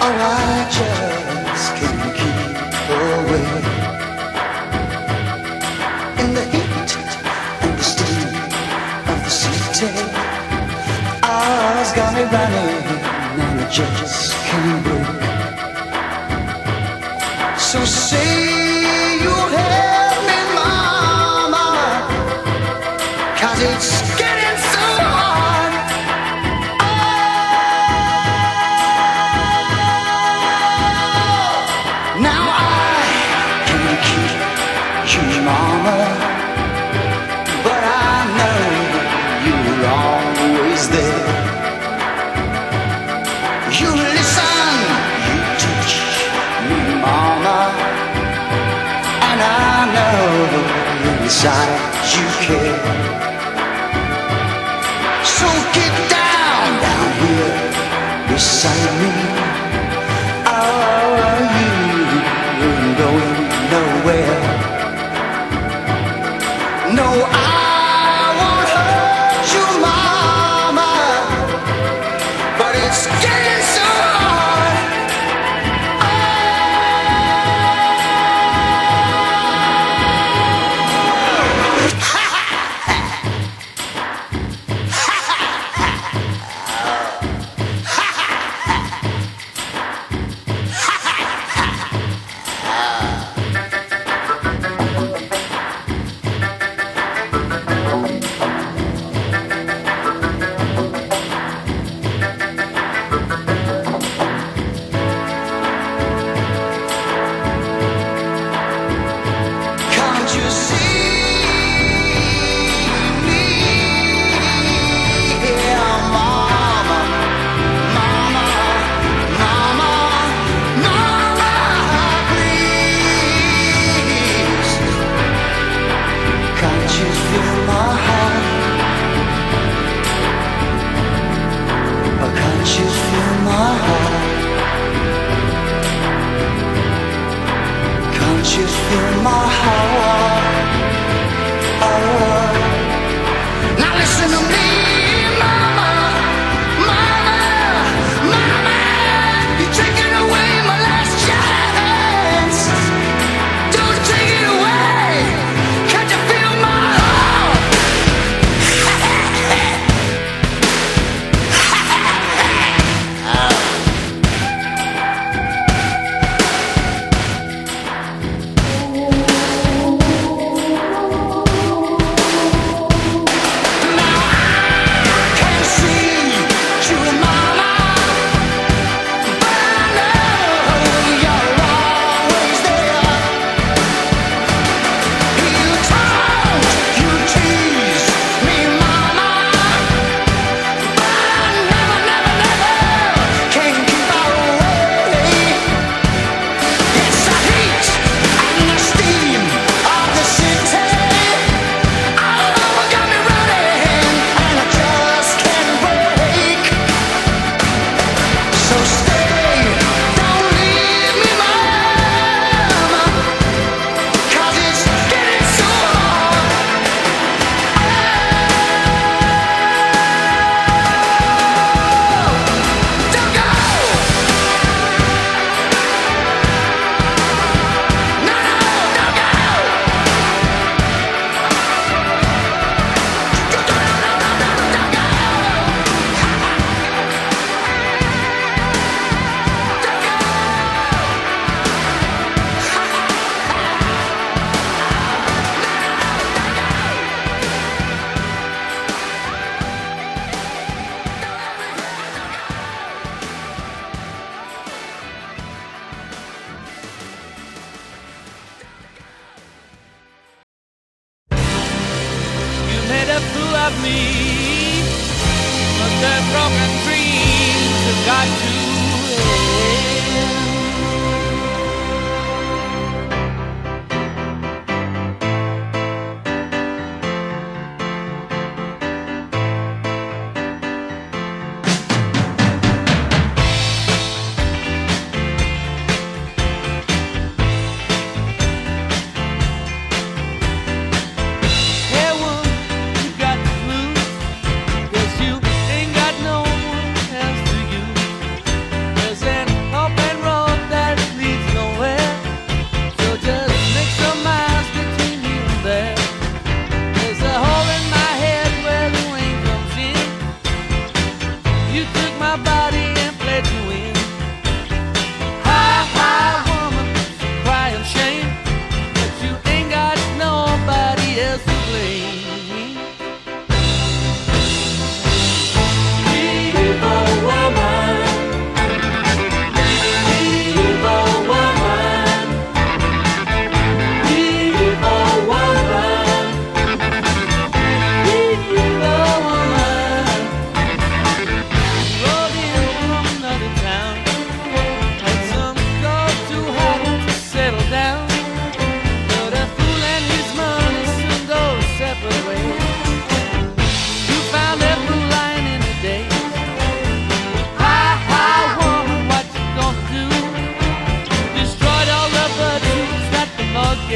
Oh, I just can't keep away. In the heat and the steam of the city, eyes got me running and I just can't break. So say you help me, mama, 'cause it's getting so hard. Inside you care. So get down, down here beside me. Are you going nowhere? No, I won't hurt you, mama, but it's getting so hard.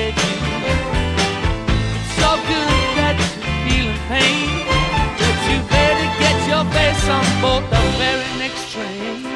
did you? It's so good that you're feeling pain, but you better get your face on board the very next train.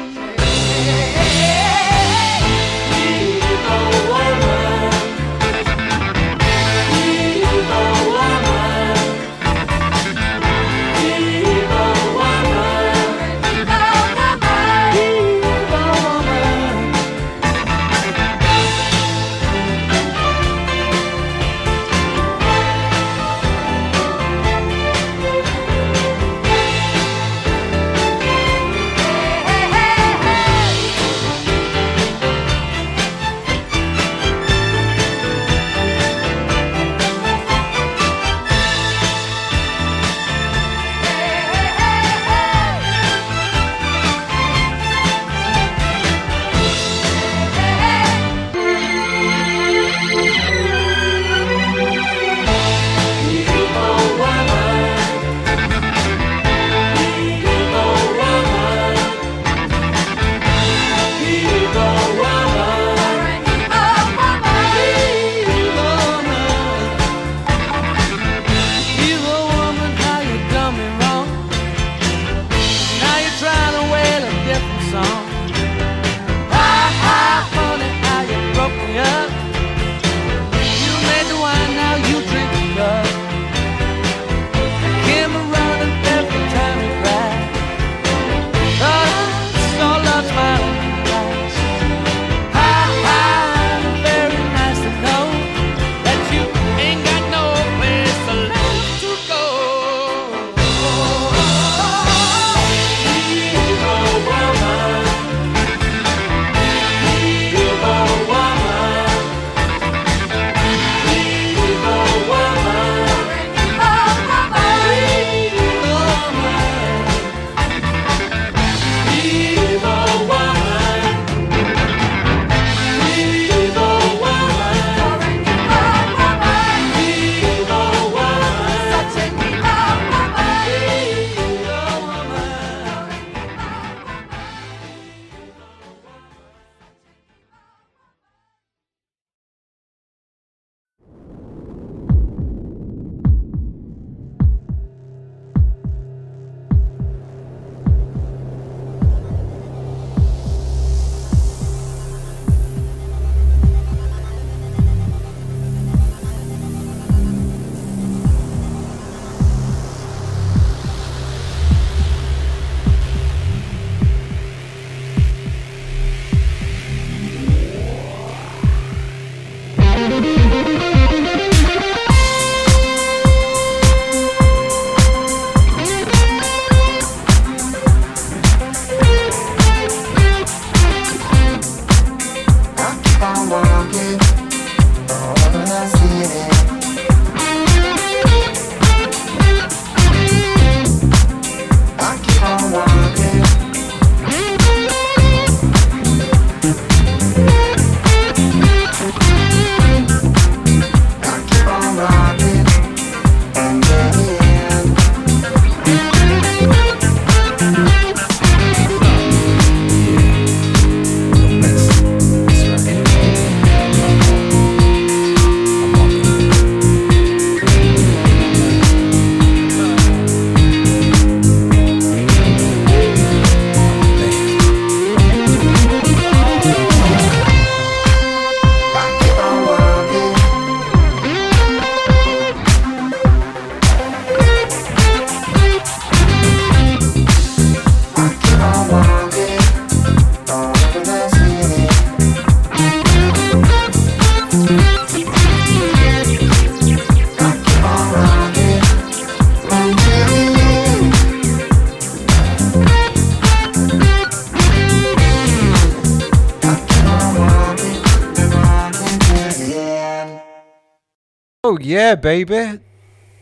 Yeah, baby,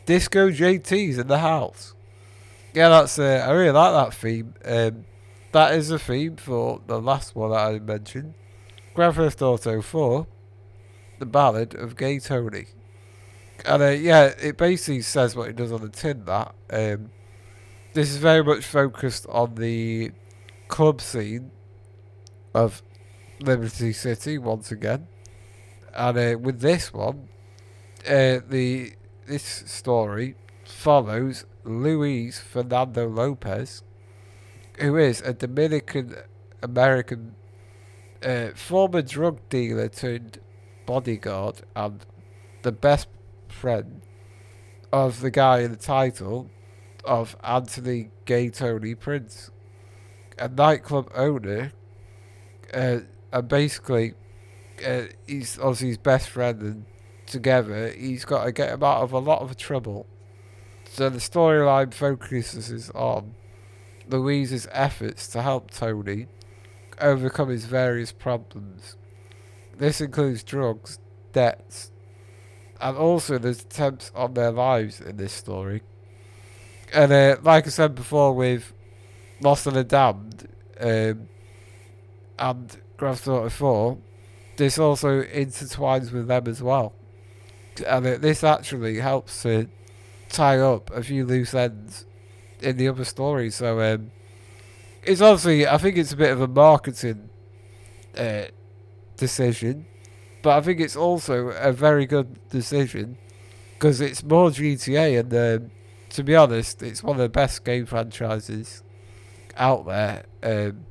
Disco JT's in the house. Yeah, that's I really like that theme. That is the theme for the last one that I mentioned, Grand Theft Auto 4, The Ballad of Gay Tony. And yeah, it basically says what it does on the tin. That this is very much focused on the club scene of Liberty City once again. And with this one, this story follows Luis Fernando Lopez, who is a Dominican-American former drug dealer turned bodyguard and the best friend of the guy in the title of Anthony Gay Tony Prince, a nightclub owner, and basically he's obviously his best friend, and together he's got to get him out of a lot of trouble. So the storyline focuses on Louise's efforts to help Tony overcome his various problems. This includes drugs, debts, and also there's attempts on their lives in this story. And like I said before with Lost and the Damned and Grand Theft Auto 4, this also intertwines with them as well. And this actually helps to tie up a few loose ends in the other story. So it's obviously, I think it's a bit of a marketing decision, but I think it's also a very good decision because it's more GTA, and to be honest, it's one of the best game franchises out there, and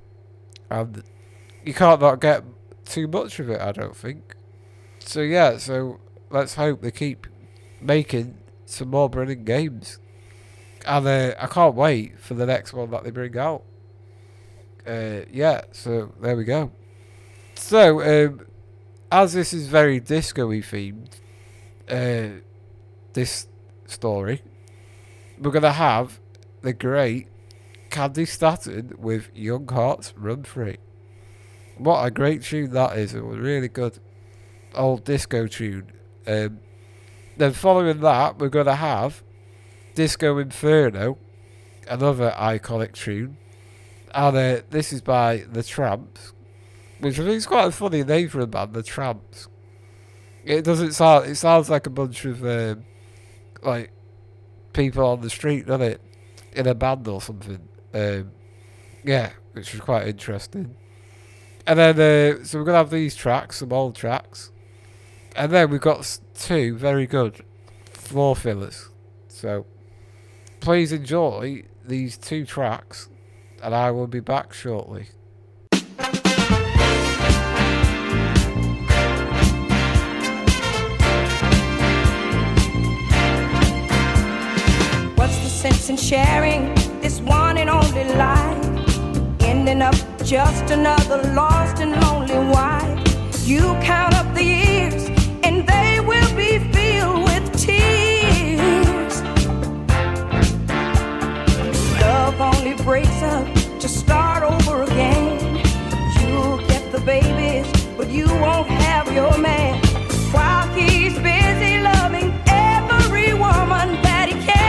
you can't not get too much of it, I don't think. So yeah, so let's hope they keep making some more brilliant games, and I can't wait for the next one that they bring out. Yeah, so there we go. So as this is very disco-y themed, this story, we're gonna have the great Candi Staton with Young Hearts Run Free. What a great tune that is. It was a really good old disco tune. Then following that, we're going to have Disco Inferno, another iconic tune. And this is by The Trammps, which I think is quite a funny name for a band, The Trammps. It sounds like a bunch of like people on the street, doesn't it? In a band or something. Yeah, which is quite interesting. And then, so we're going to have these tracks, some old tracks. And then we've got two very good floor fillers. So, please enjoy these two tracks, and I will be back shortly. What's the sense in sharing this one and only life? Ending up just another lost and lonely wife. You count up the years, and they will be filled with tears. Love only breaks up to start over again. You'll get the babies, but you won't have your man. While he's busy loving every woman that he can.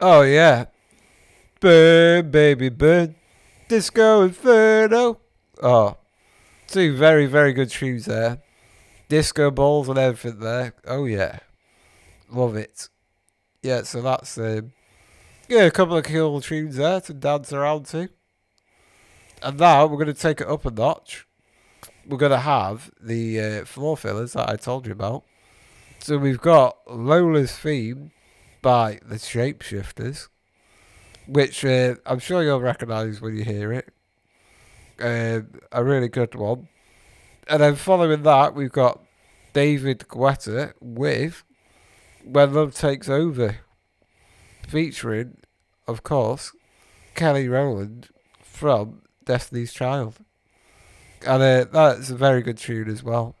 Oh, yeah. Bird, baby, bird. Disco Inferno. Oh. Two very, very good tunes there. Disco balls and everything there. Oh, yeah. Love it. Yeah, so that's yeah, a couple of cool tunes there to dance around to. And now we're going to take it up a notch. We're going to have the floor fillers that I told you about. So we've got Lola's Theme by The Shapeshifters, which I'm sure you'll recognise when you hear it. A really good one. And then following that, we've got David Guetta with When Love Takes Over, featuring, of course, Kelly Rowland from Destiny's Child. And that's a very good tune as well.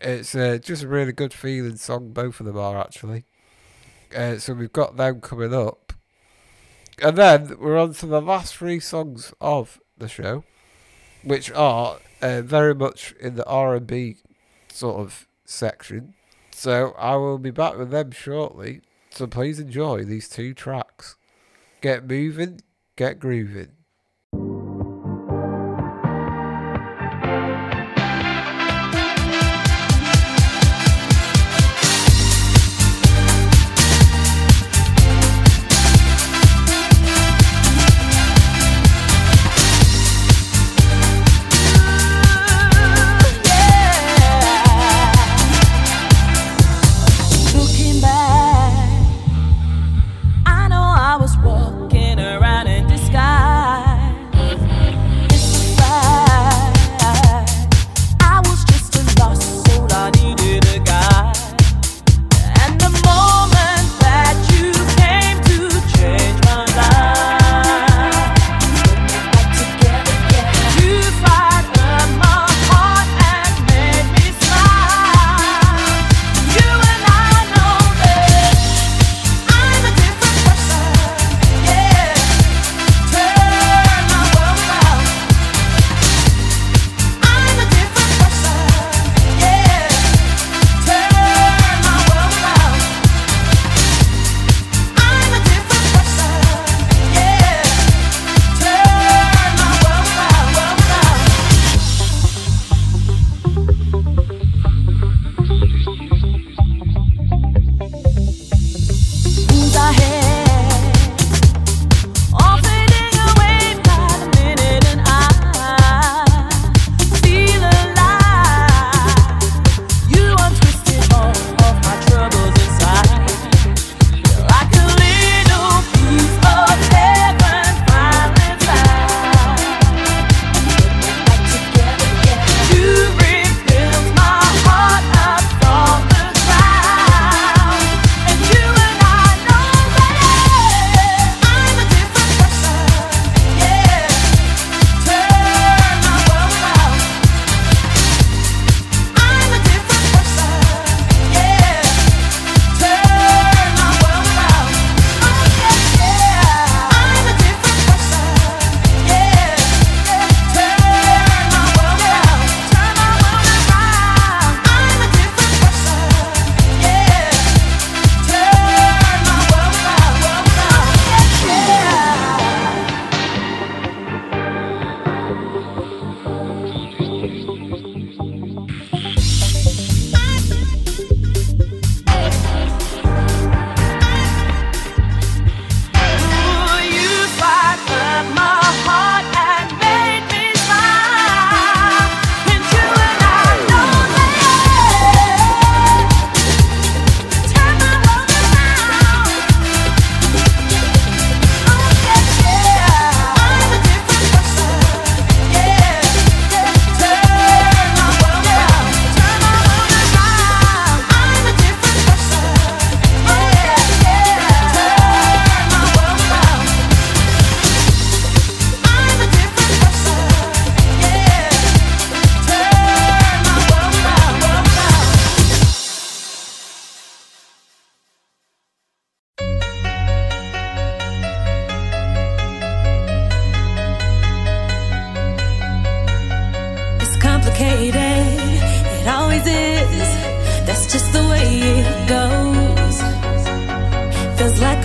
It's just a really good feeling song, both of them are, actually. So we've got them coming up. And then we're on to the last three songs of the show, which are very much in the R&B sort of section. So I will be back with them shortly. So please enjoy these two tracks. Get moving, get grooving. Walking around in disguise.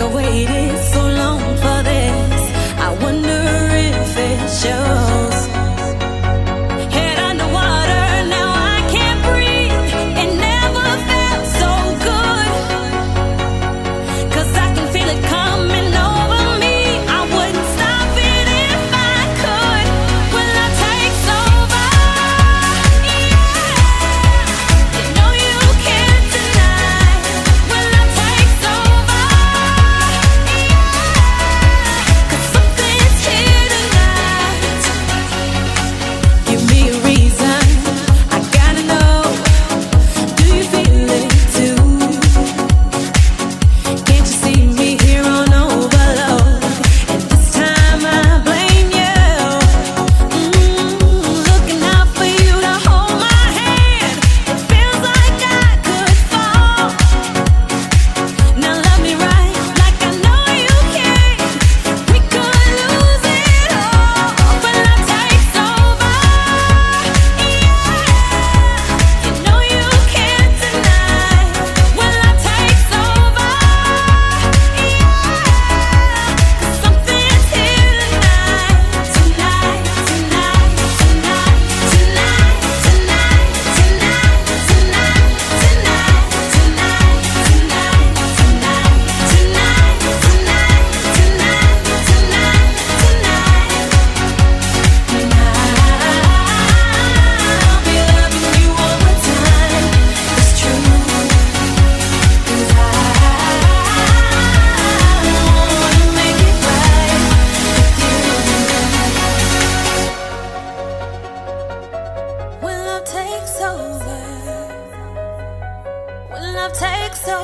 I waited so long for this. I wonder if it shows. Head underwater, now I can't breathe. It never felt so good, 'cause I can feel it coming over me. I wouldn't stop it if I could. Will I take over? Yeah, you know you can't deny. Will I take over? Yeah, 'cause something's here tonight. Give me a reason, I gotta know. Do you feel it too? Can't you see me here on overload? And this time I blame you. Looking out for you to hold my hand. It feels like I could fall. Now love me right, like I know you can. We could lose it all. When I take over, yeah, you know you can't deny. When I take over, yeah, 'cause something's here tonight, tonight, tonight, tonight, tonight, tonight, tonight, tonight, tonight, tonight, tonight, tonight, tonight, tonight, tonight, tonight, tonight, tonight. I'll be loving you all the time. It's true, 'cause I wanna make it right with you. When love takes over,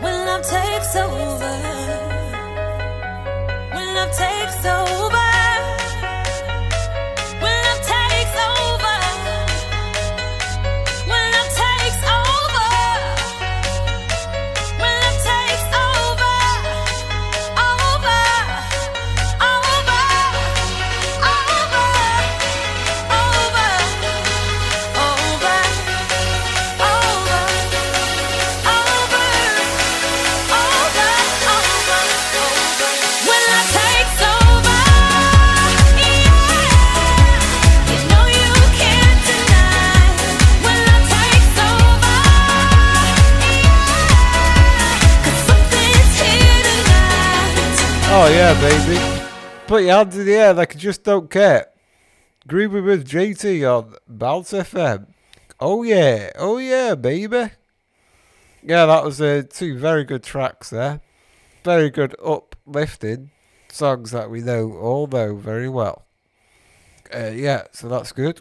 when love takes over, when love takes over, when love takes over, when love takes over, when love takes over, when love takes over, over, over, over, over, over. Oh yeah, baby. Put your hands in the air like I just don't care. Groovy with JT on Bounce FM. Oh yeah, baby. Yeah, that was two very good tracks there. Very good uplifting songs that we all know very well. Yeah, so that's good.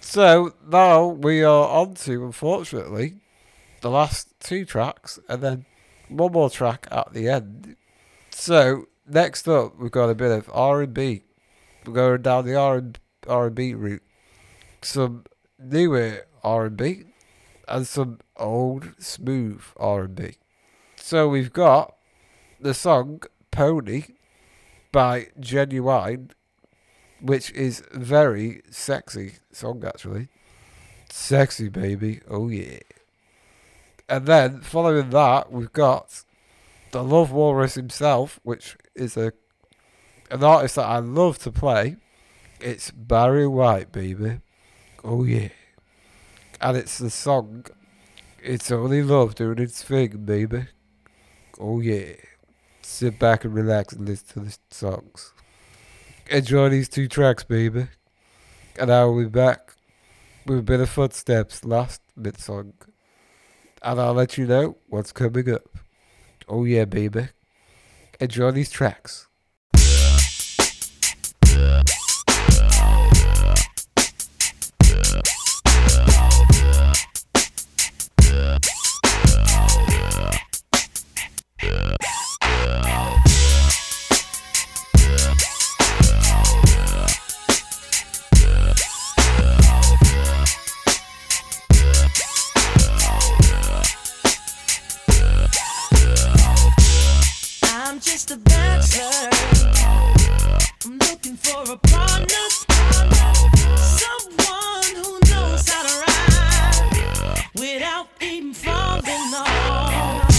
So now we are on to, unfortunately, the last two tracks and then one more track at the end. So next up, we've got a bit of R&B. We're going down the R&B route. Some newer R&B and some old, smooth R&B. So we've got the song Pony by Genuine, which is very sexy song, actually. Sexy, baby. Oh, yeah. And then following that, we've got The Love Walrus himself, which is an artist that I love to play. It's Barry White, baby. Oh, yeah. And it's the song, It's Only Love Doing Its Thing, baby. Oh, yeah. Sit back and relax and listen to the songs. Enjoy these two tracks, baby. And I will be back with a bit of footsteps last mid-song. And I'll let you know what's coming up. Oh yeah, baby. Enjoy these tracks. I'm just a bachelor. I'm looking for a partner, someone who knows how to ride without even falling off.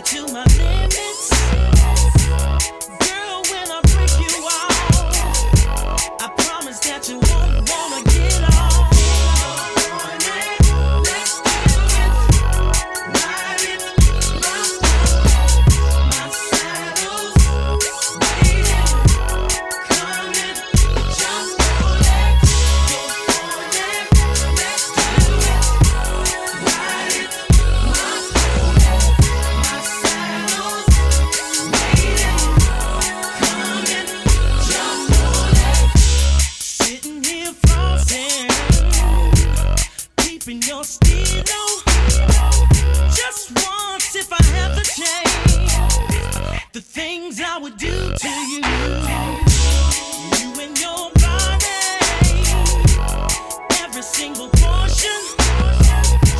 me to my limits. Girl, when I break you off, I promise that you won't wanna get off. The things I would do to you, you and your body, every single portion,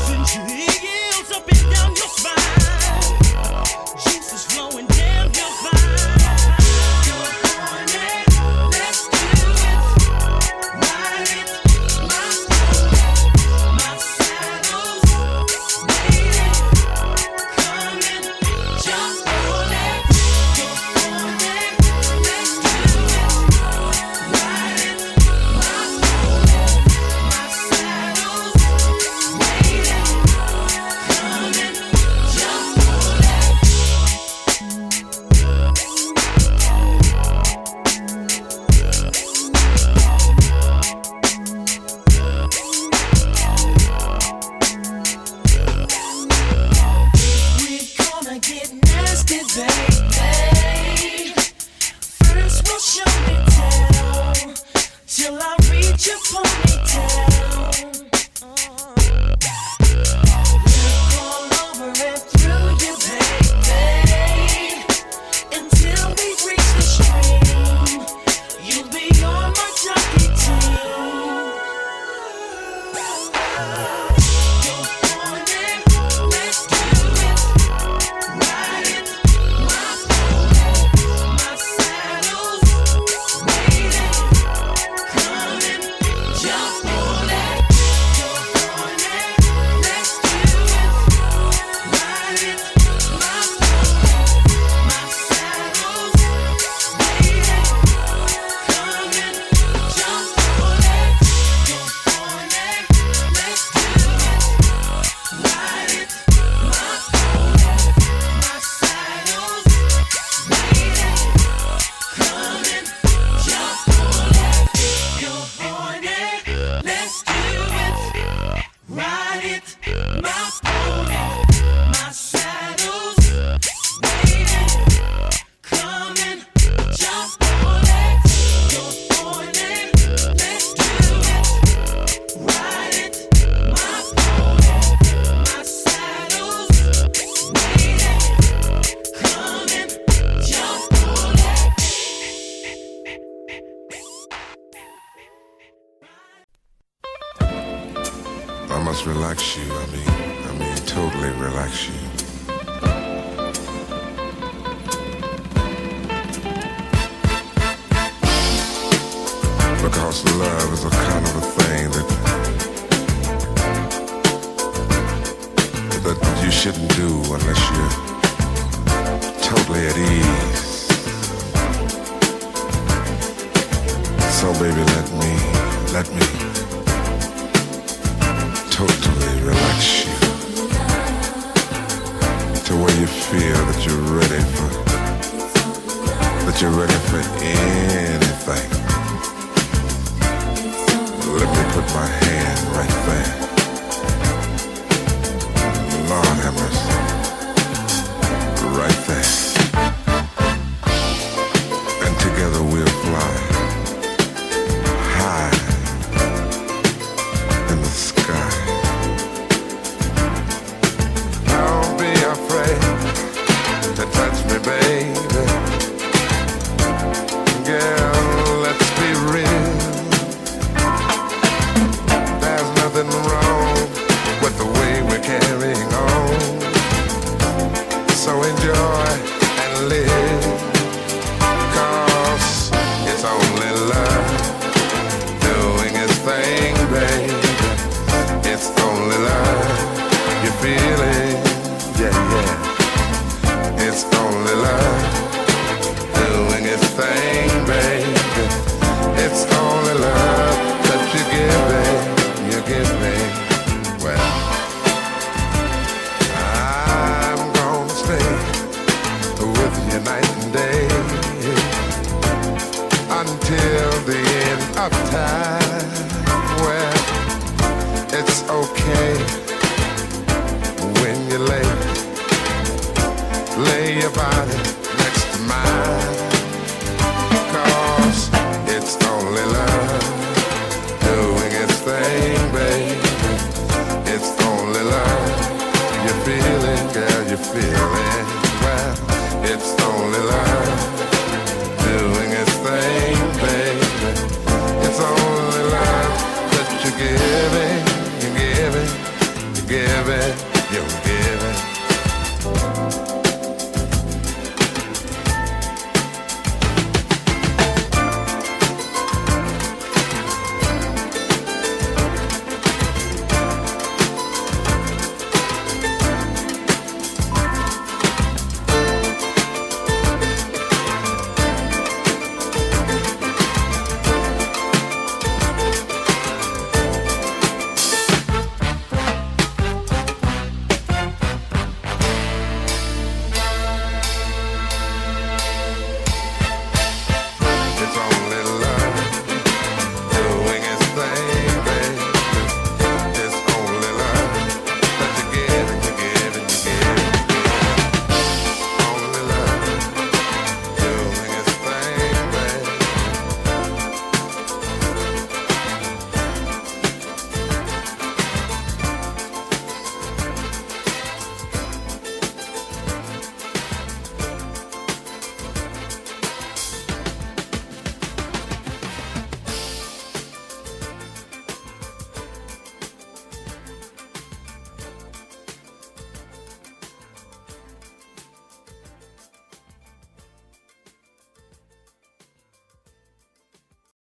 since you heels up and down your spine, juice is flowing down your spine. Then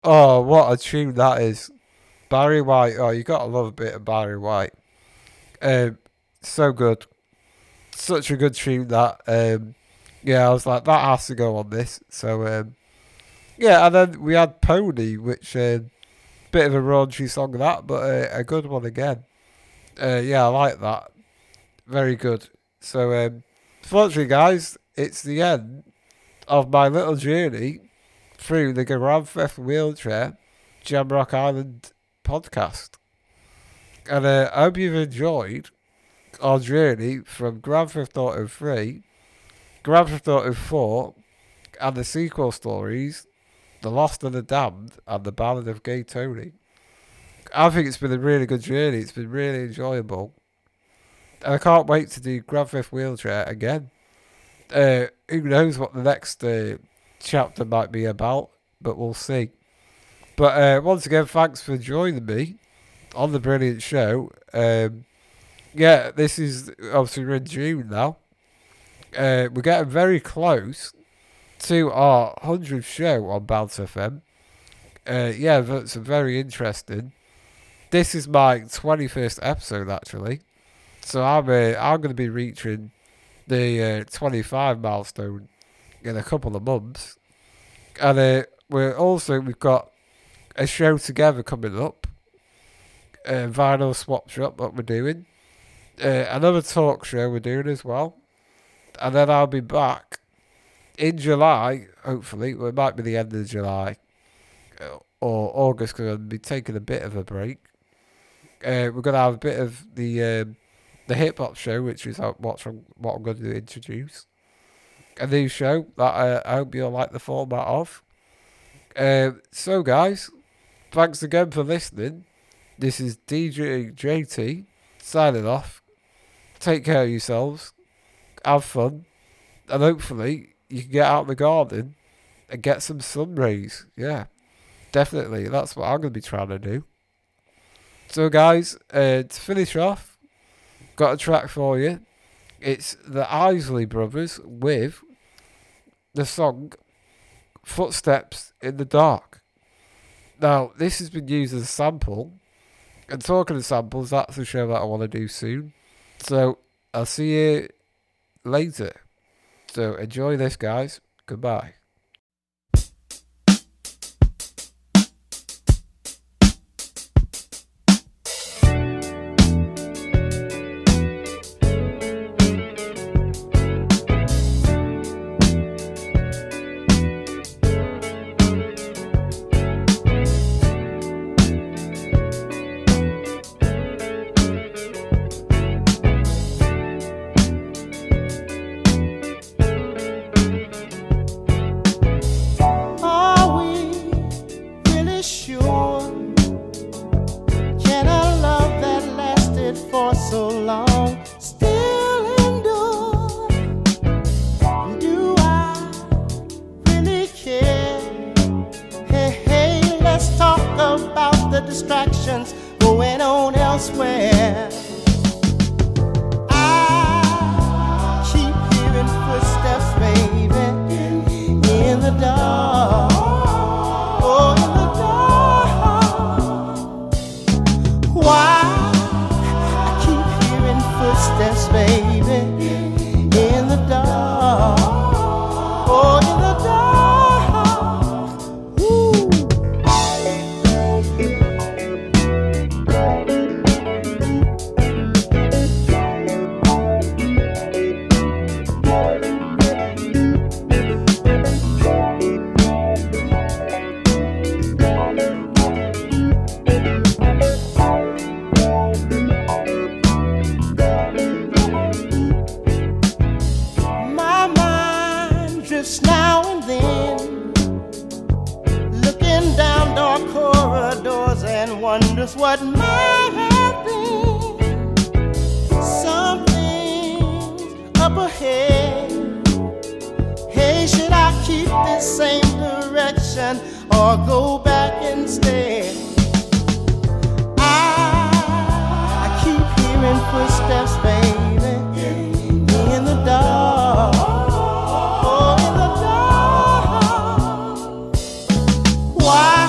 Oh, what a tune that is. Barry White. Oh, you got to love a bit of Barry White. So good. Such a good tune, that. Yeah, I was like, that has to go on this. So, yeah, and then we had Pony, which bit of a raunchy song of that, but a good one again. Yeah, I like that. Very good. So, fortunately, guys, it's the end of my little journey through the Grand Theft Wheelchair Jamrock Island podcast. And I hope you've enjoyed our journey from Grand Theft Auto 3, Grand Theft Auto 4, and the sequel stories, The Lost and the Damned, and The Ballad of Gay Tony. I think it's been a really good journey. It's been really enjoyable. And I can't wait to do Grand Theft Wheelchair again. Who knows what the next chapter might be about, but we'll see. But once again, thanks for joining me on the brilliant show. Yeah, this is obviously we're in June now. We're getting very close to our 100th show on Bounce FM. Yeah, that's very interesting. This is my 21st episode, actually. So I'm going to be reaching the 25 milestone in a couple of months. And we've got a show together coming up. Vinyl Swap Shop, what we're doing. Another talk show we're doing as well. And then I'll be back in July, hopefully. Well, it might be the end of July or August, because I'll be taking a bit of a break. We're going to have a bit of the hip-hop show, which is what I'm going to introduce. A new show that I hope you'll like the format of. So, guys, thanks again for listening. This is DJ JT signing off. Take care of yourselves. Have fun. And hopefully you can get out in the garden and get some sun rays. Yeah, definitely. That's what I'm going to be trying to do. So, guys, to finish off, got a track for you. It's the Isley Brothers with the song Footsteps in the Dark. Now, this has been used as a sample. And talking of samples, that's a show that I want to do soon. So, I'll see you later. So, enjoy this, guys. Goodbye. Why?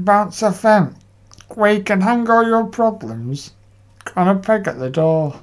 Bounce FM, where you can hang all your problems on a peg at the door.